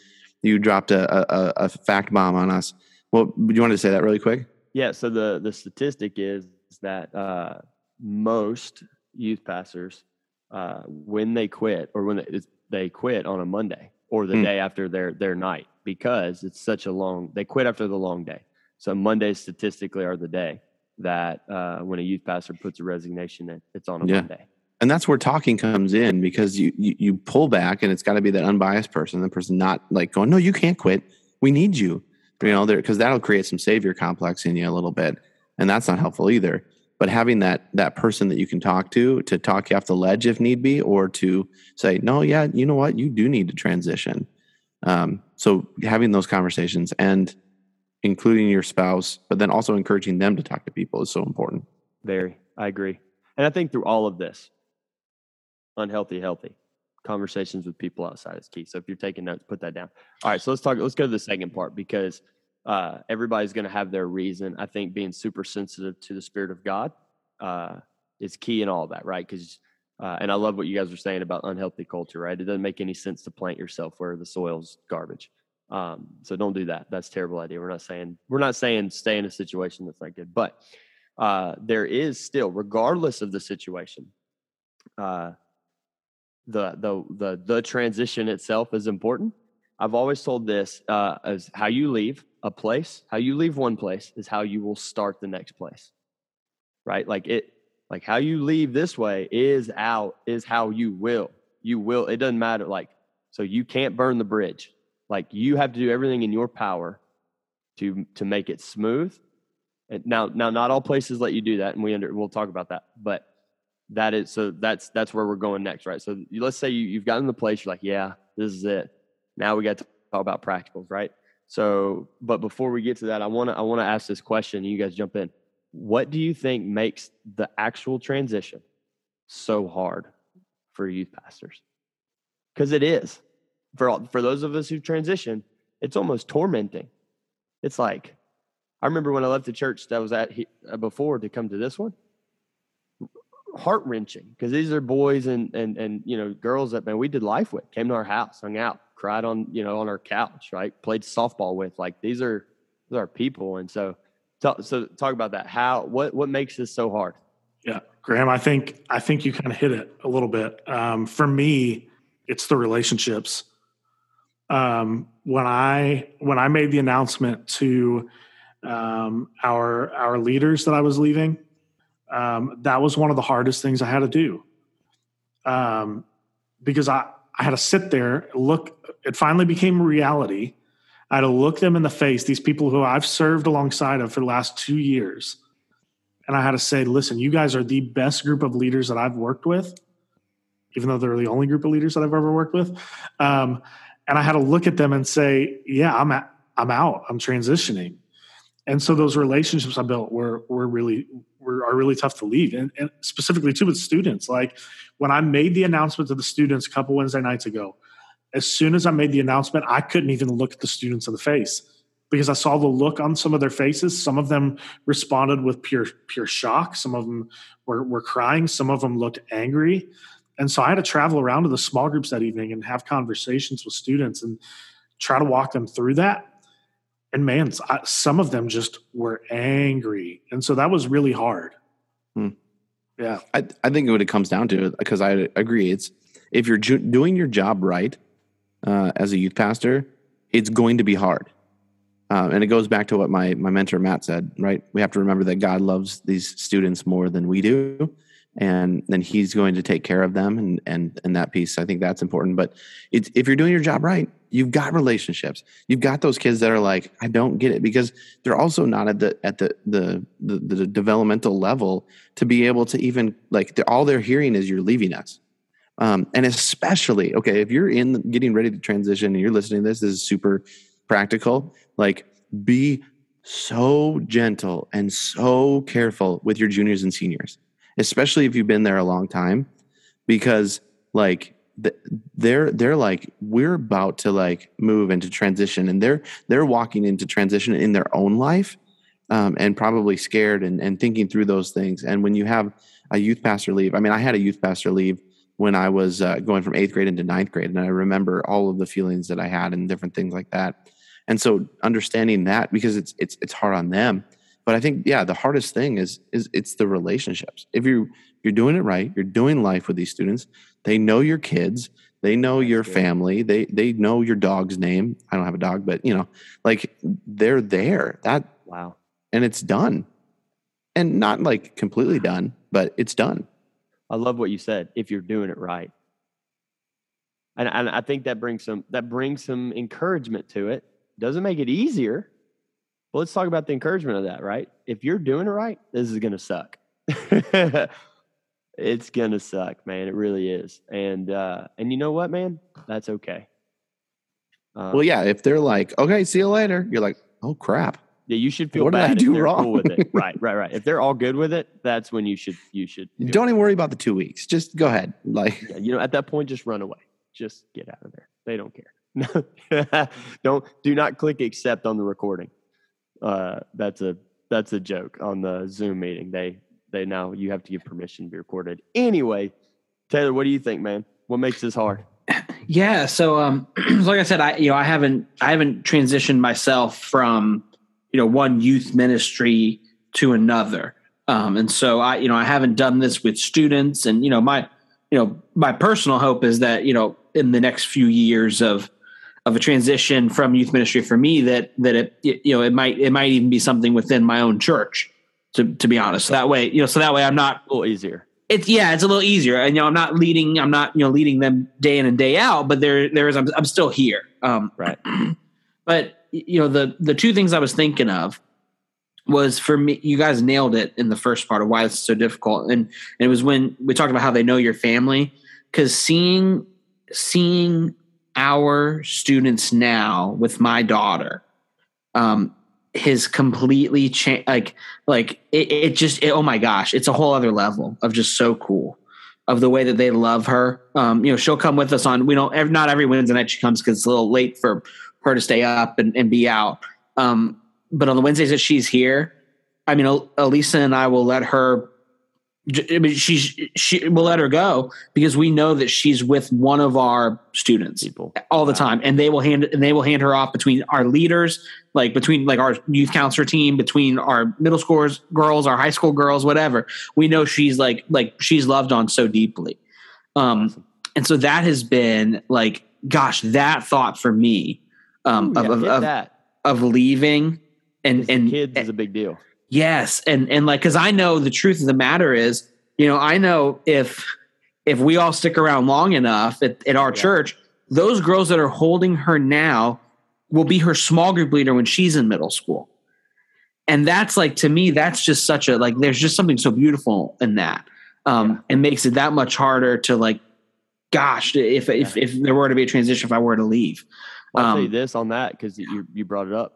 you dropped a, a, a fact bomb on us. Well, do you want to say that really quick? Yeah. So the the statistic is that uh, most youth pastors uh, when they quit or when they, they quit on a Monday. Or the mm. day after their their night, because it's such a long. They quit after the long day. So Mondays statistically are the day that uh, when a youth pastor puts a resignation in, it's on a yeah. Monday. And that's where talking comes in, because you you, you pull back, and it's got to be that unbiased person, the person not like going, no, you can't quit. We need you, you know, because that'll create some savior complex in you a little bit, and that's not helpful either. But having that that person that you can talk to, to talk you off the ledge if need be, or to say, no, yeah, you know what? You do need to transition. Um, so having those conversations and including your spouse, but then also encouraging them to talk to people is so important. Very. I agree. And I think through all of this, unhealthy, healthy, conversations with people outside is key. So if you're taking notes, put that down. All right, so let's talk. Let's go to the second part, because Uh, everybody's going to have their reason. I think being super sensitive to the Spirit of God uh, is key in all of that, right? Because, uh, and I love what you guys were saying about unhealthy culture, right? It doesn't make any sense to plant yourself where the soil's garbage. Um, so don't do that. That's a terrible idea. We're not saying we're not saying stay in a situation that's not good, but uh, there is still, regardless of the situation, uh, the the the the transition itself is important. I've always told this uh, as how you leave a place, how you leave one place is how you will start the next place, right? Like it, like how you leave this way is out is how you will, you will, it doesn't matter. Like, so you can't burn the bridge. Like you have to do everything in your power to, to make it smooth. And now, now not all places let you do that. And we under, we'll talk about that, but that is, so that's, that's where we're going next, right? So let's say you, you've gotten the place, you're like, yeah, this is it. Now we got to talk about practicals, right? So, but before we get to that, I want to I want to ask this question. You guys jump in. What do you think makes the actual transition so hard for youth pastors? because it is. For all, for those of us who've transitioned, it's almost tormenting. It's like, I remember when I left the church that I was at before to come to this one, heart-wrenching, because these are boys and, and, and, you know, girls that, man, we did life with, came to our house, hung out, cried on, you know, on our couch, right? Played softball with, like, these are, these are people. And so, talk, so talk about that. How, what, what makes this so hard? Yeah. Graham, I think, I think you kind of hit it a little bit. Um, for me, it's the relationships. Um, when I, when I made the announcement to, um, our, our leaders that I was leaving, um, that was one of the hardest things I had to do. Um, because I, I had to sit there, look, it finally became reality. I had to look them in the face, these people who I've served alongside of for the last two years. And I had to say, listen, you guys are the best group of leaders that I've worked with, even though they're the only group of leaders that I've ever worked with. Um, and I had to look at them and say, yeah, I'm at, I'm out, I'm transitioning. And so those relationships I built were, were really, were, are really tough to leave. And, and specifically too with students, like when I made the announcement to the students a couple Wednesday nights ago, as soon as I made the announcement, I couldn't even look at the students in the face because I saw the look on some of their faces. Some of them responded with pure, pure shock. Some of them were, were crying. Some of them looked angry. And so I had to travel around to the small groups that evening and have conversations with students and try to walk them through that. And man, I, some of them just were angry. And so that was really hard. Hmm. Yeah. I, I think what it comes down to, because I agree, it's if you're ju- doing your job right, Uh, as a youth pastor, it's going to be hard. Um, and it goes back to what my, my mentor, Matt, said, right? We have to remember that God loves these students more than we do. And then he's going to take care of them. And, and, and that piece, I think that's important. But it's, if you're doing your job right, you've got relationships. You've got those kids that are like, I don't get it, because they're also not at the, at the, the, the, the developmental level to be able to even like, all they're hearing is you're leaving us. Um, and especially, okay, if you're in getting ready to transition and you're listening to this, this is super practical. Like, be so gentle and so careful with your juniors and seniors, especially if you've been there a long time, because like they're, they're like, we're about to like move into transition, and they're, they're walking into transition in their own life, um, and probably scared and, and thinking through those things. And when you have a youth pastor leave, I mean, I had a youth pastor leave when I was uh, going from eighth grade into ninth grade. And I remember all of the feelings that I had and different things like that. And so understanding that, because it's, it's, it's hard on them, but I think, yeah, the hardest thing is, is it's the relationships. If you, you're doing it right, you're doing life with these students. They know your kids, they know your family. They, they know your dog's name. I don't have a dog, but you know, like they're there that, wow. And it's done, and not like completely done, but it's done. I love what you said, if you're doing it right. And, and I think that brings some that brings some encouragement to it. Doesn't make it easier. Well, let's talk about the encouragement of that, right? If you're doing it right, this is going to suck. It's going to suck, man. It really is. And uh, and you know what, man? That's okay. Um, well, yeah, if they're like, okay, see you later. You're like, oh, crap. Yeah, you should feel what bad did I do if they're wrong? Cool with it. Right, right, right. If they're all good with it, that's when you should you should do Don't it. Even worry about the two weeks. Just go ahead. Like yeah, you know, at that point, just run away. Just get out of there. They don't care. don't do not click accept on the recording. Uh, that's a that's a joke on the Zoom meeting. They they now you have to give permission to be recorded. Anyway, Taylor, what do you think, man? What makes this hard? Yeah, so um like I said, I you know, I haven't I haven't transitioned myself from you know, one youth ministry to another. Um, and so I, you know, I haven't done this with students, and, you know, my, you know, my personal hope is that, you know, in the next few years of, of a transition from youth ministry for me, that, that it, you know, it might, it might even be something within my own church, to, to be honest. So that way, you know, so that way I'm not a little easier. It's yeah, it's a little easier. And, you know, I'm not leading, I'm not, you know, leading them day in and day out, but there, there is, I'm, I'm still here. Um, right. But, you know, the, the two things I was thinking of was, for me, you guys nailed it in the first part of why it's so difficult. And, and it was when we talked about how they know your family, because seeing, seeing our students now with my daughter, um, has completely changed. Like, like it, it just, it, oh my gosh, it's a whole other level of just so cool. of the way that they love her. Um, you know, she'll come with us on, we don't, not every Wednesday night she comes because it's a little late for her to stay up and, and be out. Um, but on the Wednesdays that she's here, I mean, Alisa and I will let her, I mean, she's, she will let her go because we know that she's with one of our students People. all the wow. time. And they will hand, and they will hand her off between our leaders, like between like our youth counselor team, between our middle school girls, our high school girls, whatever. We know she's like, like she's loved on so deeply. Um, awesome. And so that has been like, gosh, that thought for me, um, Ooh, of, yeah, of, of, that. of leaving and, and kids and, is a big deal. Yes. And, and like, cause I know the truth of the matter is, you know, I know if, if we all stick around long enough at, at our yeah. church, those girls that are holding her now will be her small group leader when she's in middle school. And that's like, to me, that's just such a, like, there's just something so beautiful in that. Um, yeah. And makes it that much harder to like, gosh, if, yeah. if, if there were to be a transition, if I were to leave. Well, I'll um, tell you this on that. Cause you, you brought it up.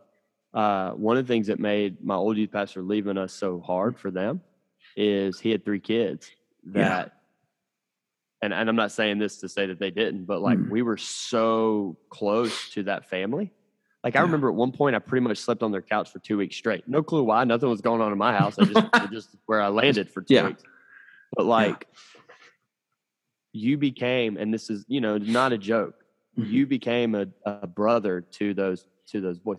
Uh, one of the things that made my old youth pastor leaving us so hard for them is he had three kids that, yeah. and, and I'm not saying this to say that they didn't, but like mm. we were so close to that family. Like I yeah. remember at one point I pretty much slept on their couch for two weeks straight. No clue why, nothing was going on in my house. I just, just where I landed for two yeah. weeks. But like yeah. you became, and this is, you know, not a joke. Mm-hmm. You became a, a brother to those to those boys,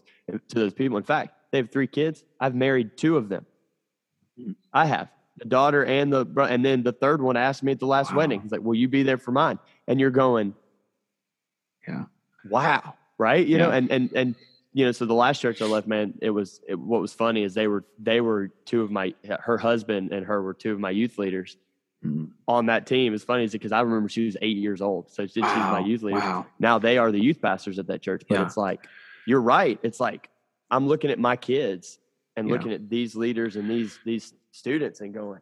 to those people. In fact, they have three kids. I've married two of them. I have the daughter and the and then the third one asked me at the last wow. wedding. He's like, "Will you be there for mine?" And you're going, "Yeah, wow, right?" You yeah. know, and and and you know. So the last church I left, man, it was it, what was funny is they were they were two of my her husband and her were two of my youth leaders mm-hmm. on that team. It's funny is because I remember she was eight years old, so she, wow. she was my youth leader. Wow. Now they are the youth pastors at that church, but yeah. it's like. You're right. It's like, I'm looking at my kids and yeah. looking at these leaders and these, these students and going,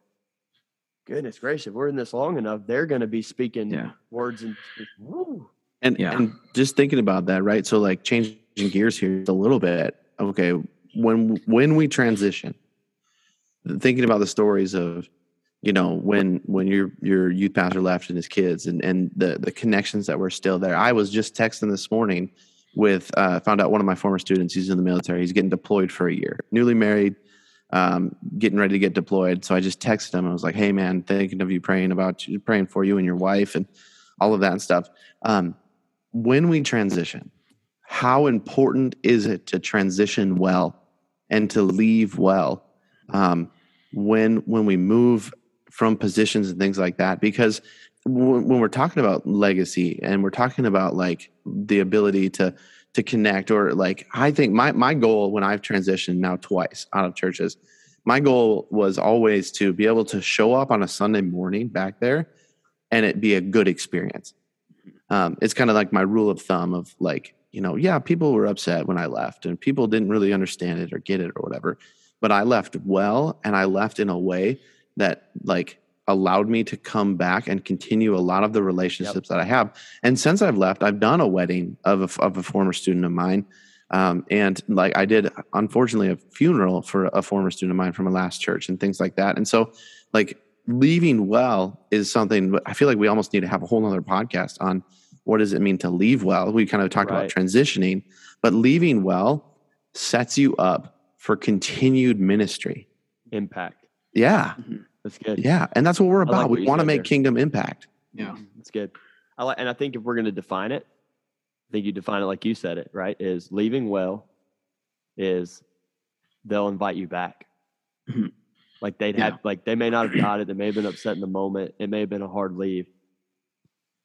goodness gracious, if we're in this long enough, they're going to be speaking yeah. words. And woo. And, yeah. and just thinking about that, right? So like changing gears here a little bit. Okay. When, when we transition, thinking about the stories of, you know, when, when your, your youth pastor left and his kids and, and the, the connections that were still there, I was just texting this morning with, uh, found out one of my former students, he's in the military. He's getting deployed for a year, newly married, um, getting ready to get deployed. So I just texted him. I was like, "Hey man, thinking of you, praying about you, praying for you and your wife and all of that and stuff." Um, when we transition, how important is it to transition well and to leave well, um, when, when we move from positions and things like that, because when we're talking about legacy and we're talking about like the ability to, to connect or like, I think my, my goal when I've transitioned now twice out of churches, my goal was always to be able to show up on a Sunday morning back there and it be a good experience. Um, it's kind of like my rule of thumb of like, you know, yeah, people were upset when I left and people didn't really understand it or get it or whatever, but I left well. And I left in a way that like, allowed me to come back and continue a lot of the relationships yep. that I have. And since I've left, I've done a wedding of a, of a former student of mine. Um, and like I did, unfortunately, a funeral for a former student of mine from a last church and things like that. And so like leaving well is something I feel like we almost need to have a whole nother podcast on. What does it mean to leave well? We kind of talked right. about transitioning, but leaving well sets you up for continued ministry impact. Yeah. Mm-hmm. That's good. Yeah. And that's what we're about. Like what we want to make there. Kingdom impact. Yeah. That's good. I like, and I think if we're going to define it, I think you define it like you said it, right? Is leaving well is they'll invite you back. like they'd yeah. have, like they may not have got it. They may have been upset in the moment. It may have been a hard leave,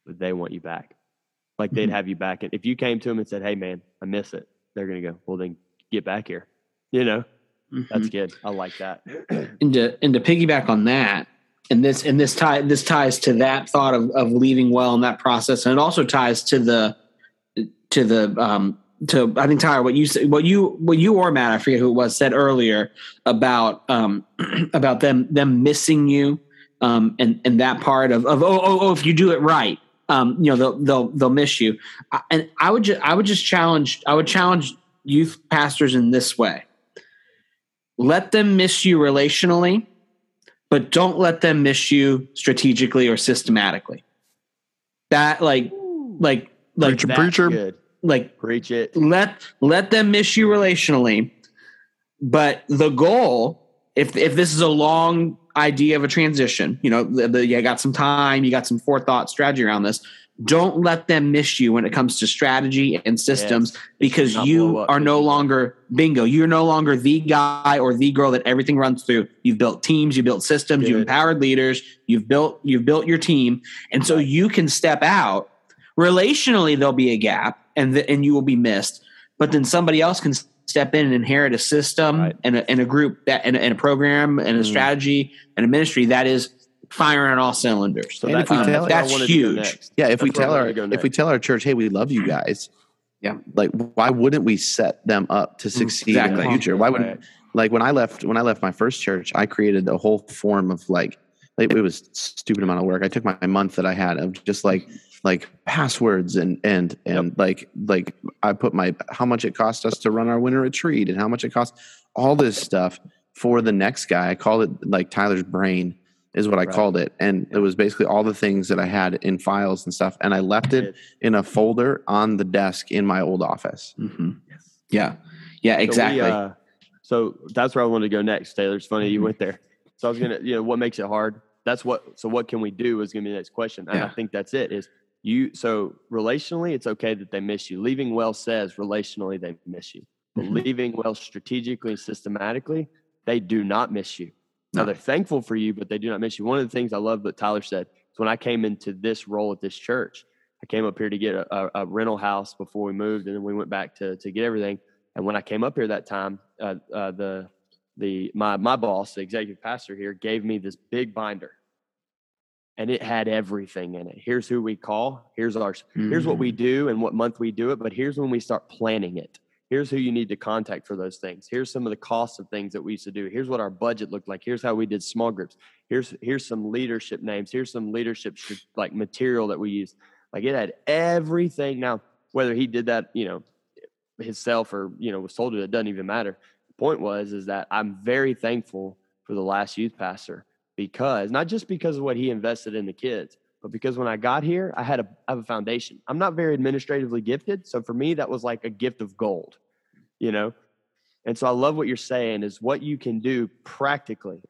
but they want you back. Like they'd have you back. And if you came to them and said, "Hey man, I miss it," they're going to go, "Well then get back here," you know? Mm-hmm. That's good. I like that. and to and to piggyback on that, and this and this tie this ties to that thought of, of leaving well in that process, and it also ties to the to the um to I think Tyler, what you said, what you what you or Matt, I forget who it was, said earlier about um about them them missing you, um and and that part of of oh oh, oh if you do it right, um you know they'll they'll they'll miss you, I, and I would ju- I would just challenge I would challenge youth pastors in this way. Let them miss you relationally, but don't let them miss you strategically or systematically. That like, Ooh, like, like, preacher, preacher. Good. Like, preach it. Let, let them miss you relationally. But the goal, if, if this is a long idea of a transition, you know, the, the, you got some time, you got some forethought strategy around this. Don't let them miss you when it comes to strategy and systems, yes, because you are no longer bingo. You're no longer the guy or the girl that everything runs through. You've built teams, you built systems, Good. You've empowered leaders, you've built, you've built your team. And so you can step out relationally. There'll be a gap and the, and you will be missed, but then somebody else can step in and inherit a system right. and, a, and a group that and a, and a program and a mm. strategy and a ministry that is firing on all cylinders. So that, um, tell, that's huge. Yeah. If that's we tell our, if we tell our church, hey, we love you guys. Yeah. Like, why wouldn't we set them up to succeed exactly. in the future? Why wouldn't, right. like when I left, when I left my first church, I created a whole form of like, like it was a stupid amount of work. I took my month that I had of just like, like passwords and, and, and yep. like, like I put my, how much it cost us to run our winter retreat and how much it cost all this stuff for the next guy. I called it like Tyler's brain is what I right. called it. And it was basically all the things that I had in files and stuff. And I left it in a folder on the desk in my old office. Mm-hmm. Yes. Yeah. Yeah, exactly. So, we, uh, so that's where I wanted to go next, Taylor. It's funny mm-hmm. you went there. So I was going to, you know, what makes it hard? That's what, so what can we do is going to be the next question. And yeah. I think that's it is you. So relationally, it's okay that they miss you. Leaving well says relationally, they miss you. Mm-hmm. But leaving well strategically and systematically, they do not miss you. Now, they're thankful for you, but they do not miss you. One of the things I love that Tyler said is when I came into this role at this church, I came up here to get a, a, a rental house before we moved, and then we went back to to get everything. And when I came up here that time, uh, uh, the the my my boss, the executive pastor here, gave me this big binder, and it had everything in it. Here's who we call. Here's our mm-hmm. here's what we do and what month we do it. But here's when we start planning it. Here's who you need to contact for those things. Here's some of the costs of things that we used to do. Here's what our budget looked like. Here's how we did small groups. Here's here's some leadership names. Here's some leadership like material that we used. Like it had everything. Now, whether he did that, you know, himself or, you know, was told it, it doesn't even matter. The point was, is that I'm very thankful for the last youth pastor because not just because of what he invested in the kids, but because when I got here, I had a, I have a foundation. I'm not very administratively gifted. So for me, that was like a gift of gold, you know? And so I love what you're saying is what you can do practically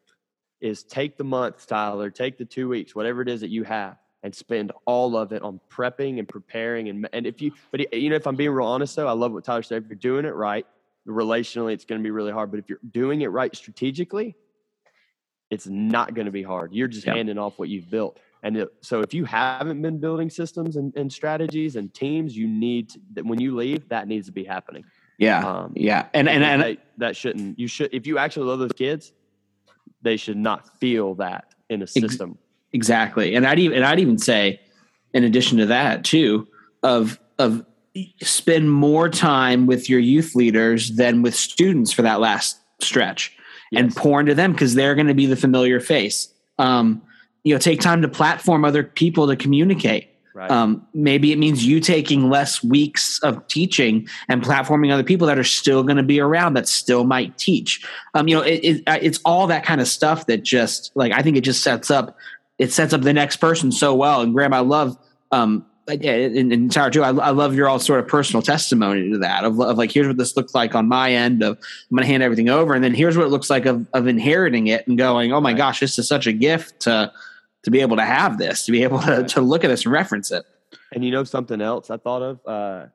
is take the month, Tyler, take the two weeks, whatever it is that you have and spend all of it on prepping and preparing. And, and if you, but you know, if I'm being real honest though, I love what Tyler said. If you're doing it right, relationally, it's going to be really hard, but if you're doing it right strategically, it's not going to be hard. You're just yeah. handing off what you've built. And it, so if you haven't been building systems and, and strategies and teams, you need to, when you leave, that needs to be happening. Yeah. Um, yeah. And, and, and, and they, that shouldn't, you should, if you actually love those kids, they should not feel that in a system. Ex- exactly. And I'd even, and I'd even say in addition to that too, of, of spend more time with your youth leaders than with students for that last stretch yes. and pour into them. Cause they're going to be the familiar face. Um, You know, take time to platform other people to communicate. Right. Um, maybe it means you taking less weeks of teaching and platforming other people that are still going to be around that still might teach. Um, you know, it, it, it's all that kind of stuff that just like I think it just sets up it sets up the next person so well. And Graham, I love um, and, and Tyler too. I, I love your all sort of personal testimony to that of, of like here's what this looks like on my end of I'm going to hand everything over, and then here's what it looks like of, of inheriting it and going, oh my right. gosh, this is such a gift to. to be able to have this, to be able to, to look at this and reference it. And you know, something else I thought of, uh,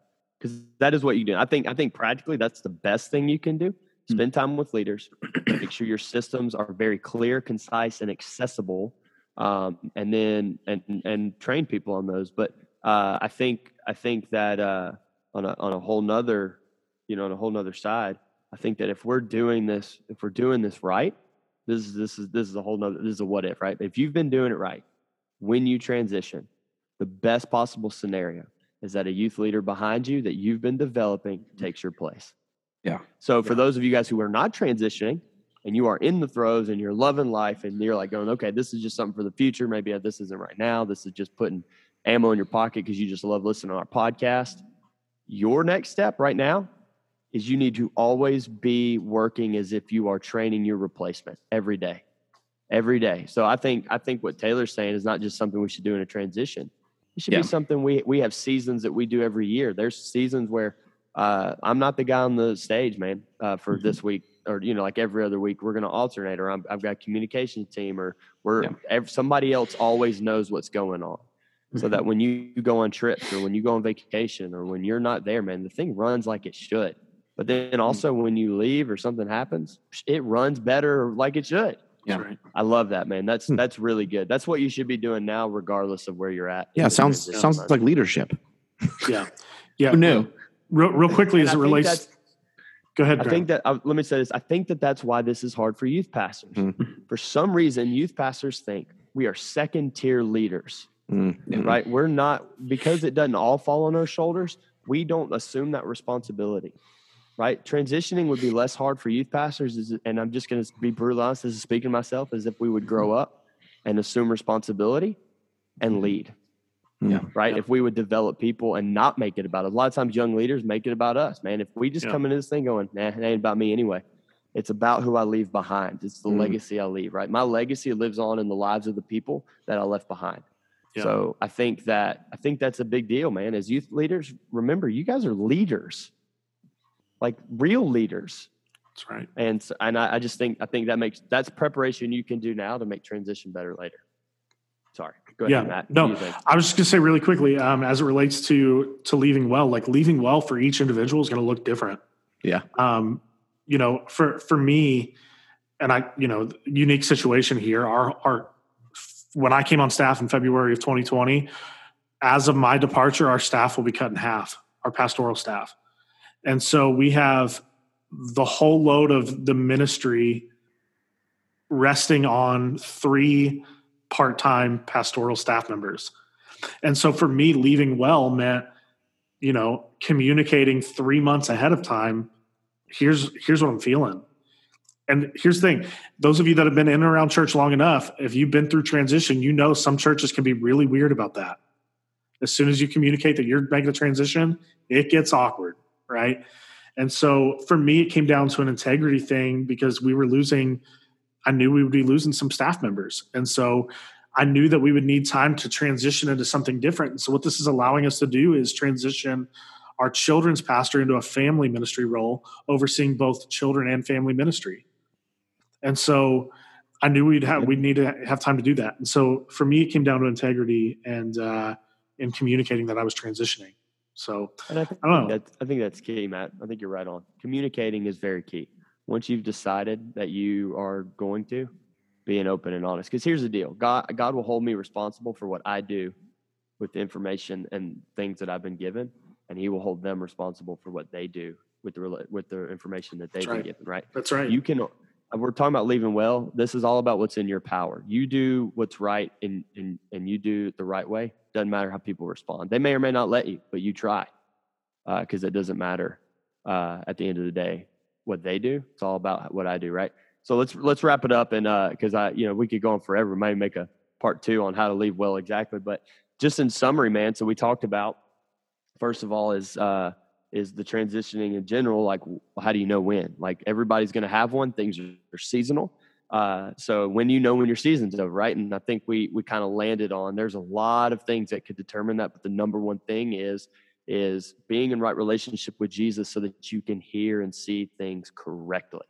cause that is what you do. I think, I think practically that's the best thing you can do. Spend time with leaders, make sure your systems are very clear, concise, and accessible. Um, and then, and, and train people on those. But, uh, I think, I think that, uh, on a, on a whole nother, you know, on a whole nother side, I think that if we're doing this, if we're doing this right, This is this is this is a whole nother this is a what if, right? If you've been doing it right, when you transition, the best possible scenario is that a youth leader behind you that you've been developing takes your place. Yeah. So for yeah. those of you guys who are not transitioning and you are in the throes and you're loving life and you're like going, okay, this is just something for the future. Maybe this isn't right now. This is just putting ammo in your pocket because you just love listening to our podcast. Your next step right now is you need to always be working as if you are training your replacement every day. every day. So I think I think what Taylor's saying is not just something we should do in a transition. It should yeah. be something we we have seasons that we do every year. There's seasons where uh, I'm not the guy on the stage, man, uh, for mm-hmm. this week, or, you know, like every other week we're going to alternate, or I'm, I've got a communications team, or we're yeah. every, somebody else always knows what's going on. Mm-hmm. So that when you go on trips, or when you go on vacation, or when you're not there, man, the thing runs like it should. But then also when you leave or something happens, it runs better like it should. Yeah. Right. I love that, man. That's, hmm. that's really good. That's what you should be doing now, regardless of where you're at. Yeah. Sounds, sounds run. like leadership. Yeah. Yeah. Who knew? Real, real quickly, and as I it relates. Go ahead. I Graham. think that, uh, let me say this. I think that that's why this is hard for youth pastors. Mm-hmm. For some reason, youth pastors think we are second tier leaders, mm-hmm. right? We're not, because it doesn't all fall on our shoulders. We don't assume that responsibility. Right? Transitioning would be less hard for youth pastors, is, and I'm just going to be brutal honest, this is speaking to myself, as if we would grow up and assume responsibility and lead. Yeah. Right? Yeah. If we would develop people and not make it about us. A lot of times young leaders make it about us, man. If we just yeah. come into this thing going, nah, it ain't about me anyway. It's about who I leave behind. It's the mm. legacy I leave, right? My legacy lives on in the lives of the people that I left behind. Yeah. So I think that I think that's a big deal, man. As youth leaders, remember, you guys are leaders. Like real leaders. That's right. And so, and I, I just think, I think that makes, that's preparation you can do now to make transition better later. Sorry. Go ahead, yeah, Matt. No, I was just going to say really quickly, um, as it relates to, to leaving well, like leaving well for each individual is going to look different. Yeah. Um, you know, for, for me, and I, you know, unique situation here, our, our, when I came on staff in February of twenty twenty, as of my departure, our staff will be cut in half, our pastoral staff. And so we have the whole load of the ministry resting on three part-time pastoral staff members. And so for me, leaving well meant, you know, communicating three months ahead of time. Here's, here's what I'm feeling. And here's the thing. Those of you that have been in and around church long enough, if you've been through transition, you know, some churches can be really weird about that. As soon as you communicate that you're making a transition, it gets awkward. Right. And so for me, it came down to an integrity thing because we were losing, I knew we would be losing some staff members. And so I knew that we would need time to transition into something different. And so what this is allowing us to do is transition our children's pastor into a family ministry role, overseeing both children and family ministry. And so I knew we'd have, we'd need to have time to do that. And so for me, it came down to integrity and, uh, in communicating that I was transitioning. So and I, think I don't know. That's, I think that's key, Matt. I think you're right on. Communicating is very key. Once you've decided that you are going to, being open and honest. Because here's the deal. God, God will hold me responsible for what I do with the information and things that I've been given. And he will hold them responsible for what they do with the, with the information that they've that's been right. given, right? That's right. You can, we're talking about leaving well. This is all about what's in your power. You do what's right and, and, and you do it the right way. Doesn't matter how people respond. They may or may not let you, but you try because uh, it doesn't matter uh, at the end of the day what they do. It's all about what I do, right? So let's let's wrap it up, and because uh, I, you know, we could go on forever. We might make a part two on how to leave well exactly, but just in summary, man. So we talked about first of all is uh, is the transitioning in general. Like, how do you know when? Like everybody's going to have one. Things are seasonal. Uh, so when you know when your season's over, right? And I think we we kind of landed on there's a lot of things that could determine that, but the number one thing is is being in right relationship with Jesus so that you can hear and see things correctly,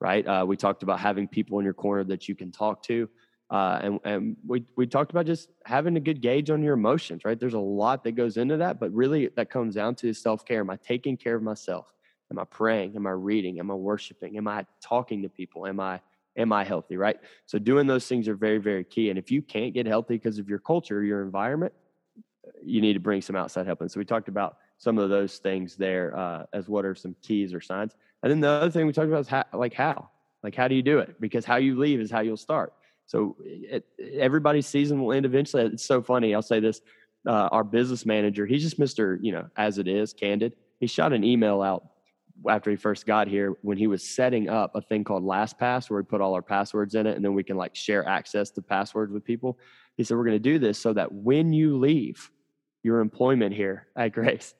right? Uh, we talked about having people in your corner that you can talk to, uh, and and we we talked about just having a good gauge on your emotions, right? There's a lot that goes into that, but really that comes down to self-care. Am I taking care of myself? Am I praying? Am I reading? Am I worshiping? Am I talking to people? Am I Am I healthy, right? So doing those things are very, very key. And if you can't get healthy because of your culture, your environment, you need to bring some outside help in. So we talked about some of those things there uh, as what are some keys or signs. And then the other thing we talked about is how, like how, like how do you do it? Because how you leave is how you'll start. So it, everybody's season will end eventually. It's so funny. I'll say this, uh, our business manager, he's just Mister, you know, as it is, candid. He shot an email out after he first got here, when he was setting up a thing called LastPass, where we put all our passwords in it, and then we can like share access to passwords with people. He said, we're going to do this so that when you leave your employment here at Grace,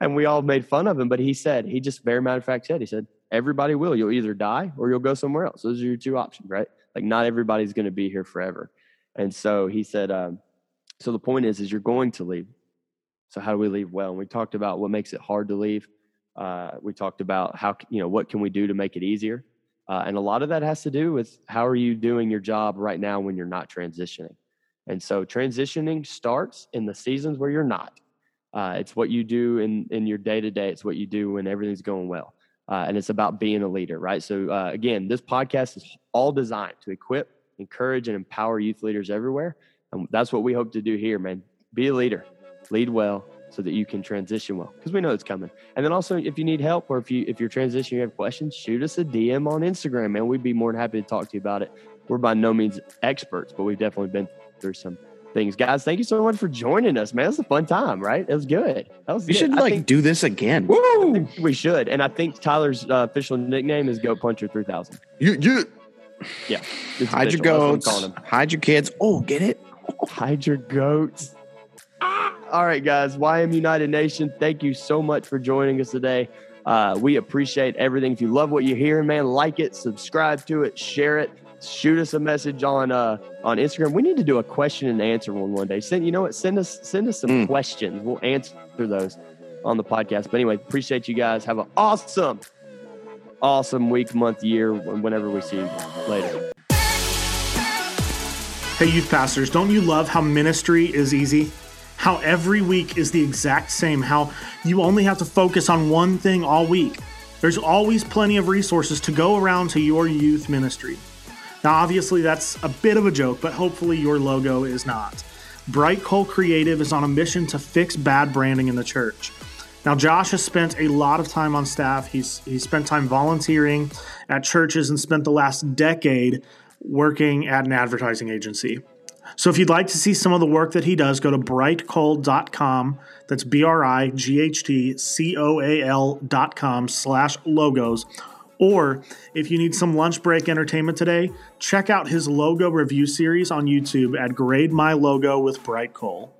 and we all made fun of him, but he said, he just very matter of fact said, he said, everybody will, you'll either die or you'll go somewhere else. Those are your two options, right? Like, not everybody's going to be here forever. And so he said, um, so the point is, is you're going to leave. So how do we leave well? And we talked about what makes it hard to leave. Uh, we talked about how, you know, what can we do to make it easier? Uh, and a lot of that has to do with how are you doing your job right now when you're not transitioning. And so transitioning starts in the seasons where you're not. Uh, it's what you do in, in your day-to-day. It's what you do when everything's going well. Uh, and it's about being a leader, right? So uh, again, this podcast is all designed to equip, encourage, and empower youth leaders everywhere. And that's what we hope to do here, man. Be a leader. Lead well so that you can transition well, because we know it's coming. And then also, if you need help, or if, you, if you're transitioning, you have questions, shoot us a D M on Instagram, man. We'd be more than happy to talk to you about it. We're by no means experts, but we've definitely been through some things. Guys, thank you so much for joining us, man. It was a fun time, right? It was good. That was we good. should I like think, do this again. Woo! We should. And I think Tyler's uh, official nickname is Goat Puncher three thousand. You, you. Yeah. Hide your goats. Hide your kids. Oh, get it? Hide your goats. Ah! All right, guys. Y M United Nation, thank you so much for joining us today. Uh, we appreciate everything. If you love what you're hearing, man, like it, subscribe to it, share it. Shoot us a message on uh, on Instagram. We need to do a question and answer one one day. Send you know what? Send us send us some mm. questions. We'll answer those on the podcast. But anyway, appreciate you guys. Have an awesome, awesome week, month, year, whenever we see you later. Hey, youth pastors, don't you love how ministry is easy? How every week is the exact same. How you only have to focus on one thing all week. There's always plenty of resources to go around to your youth ministry. Now, obviously, that's a bit of a joke, but hopefully your logo is not. Bright Cole Creative is on a mission to fix bad branding in the church. Now, Josh has spent a lot of time on staff. He's he's spent time volunteering at churches and spent the last decade working at an advertising agency. So if you'd like to see some of the work that he does, go to bright cole dot com. That's B R I G H T C O A L dot com slash logos. Or if you need some lunch break entertainment today, check out his logo review series on YouTube at Grade My Logo with Bright Cole.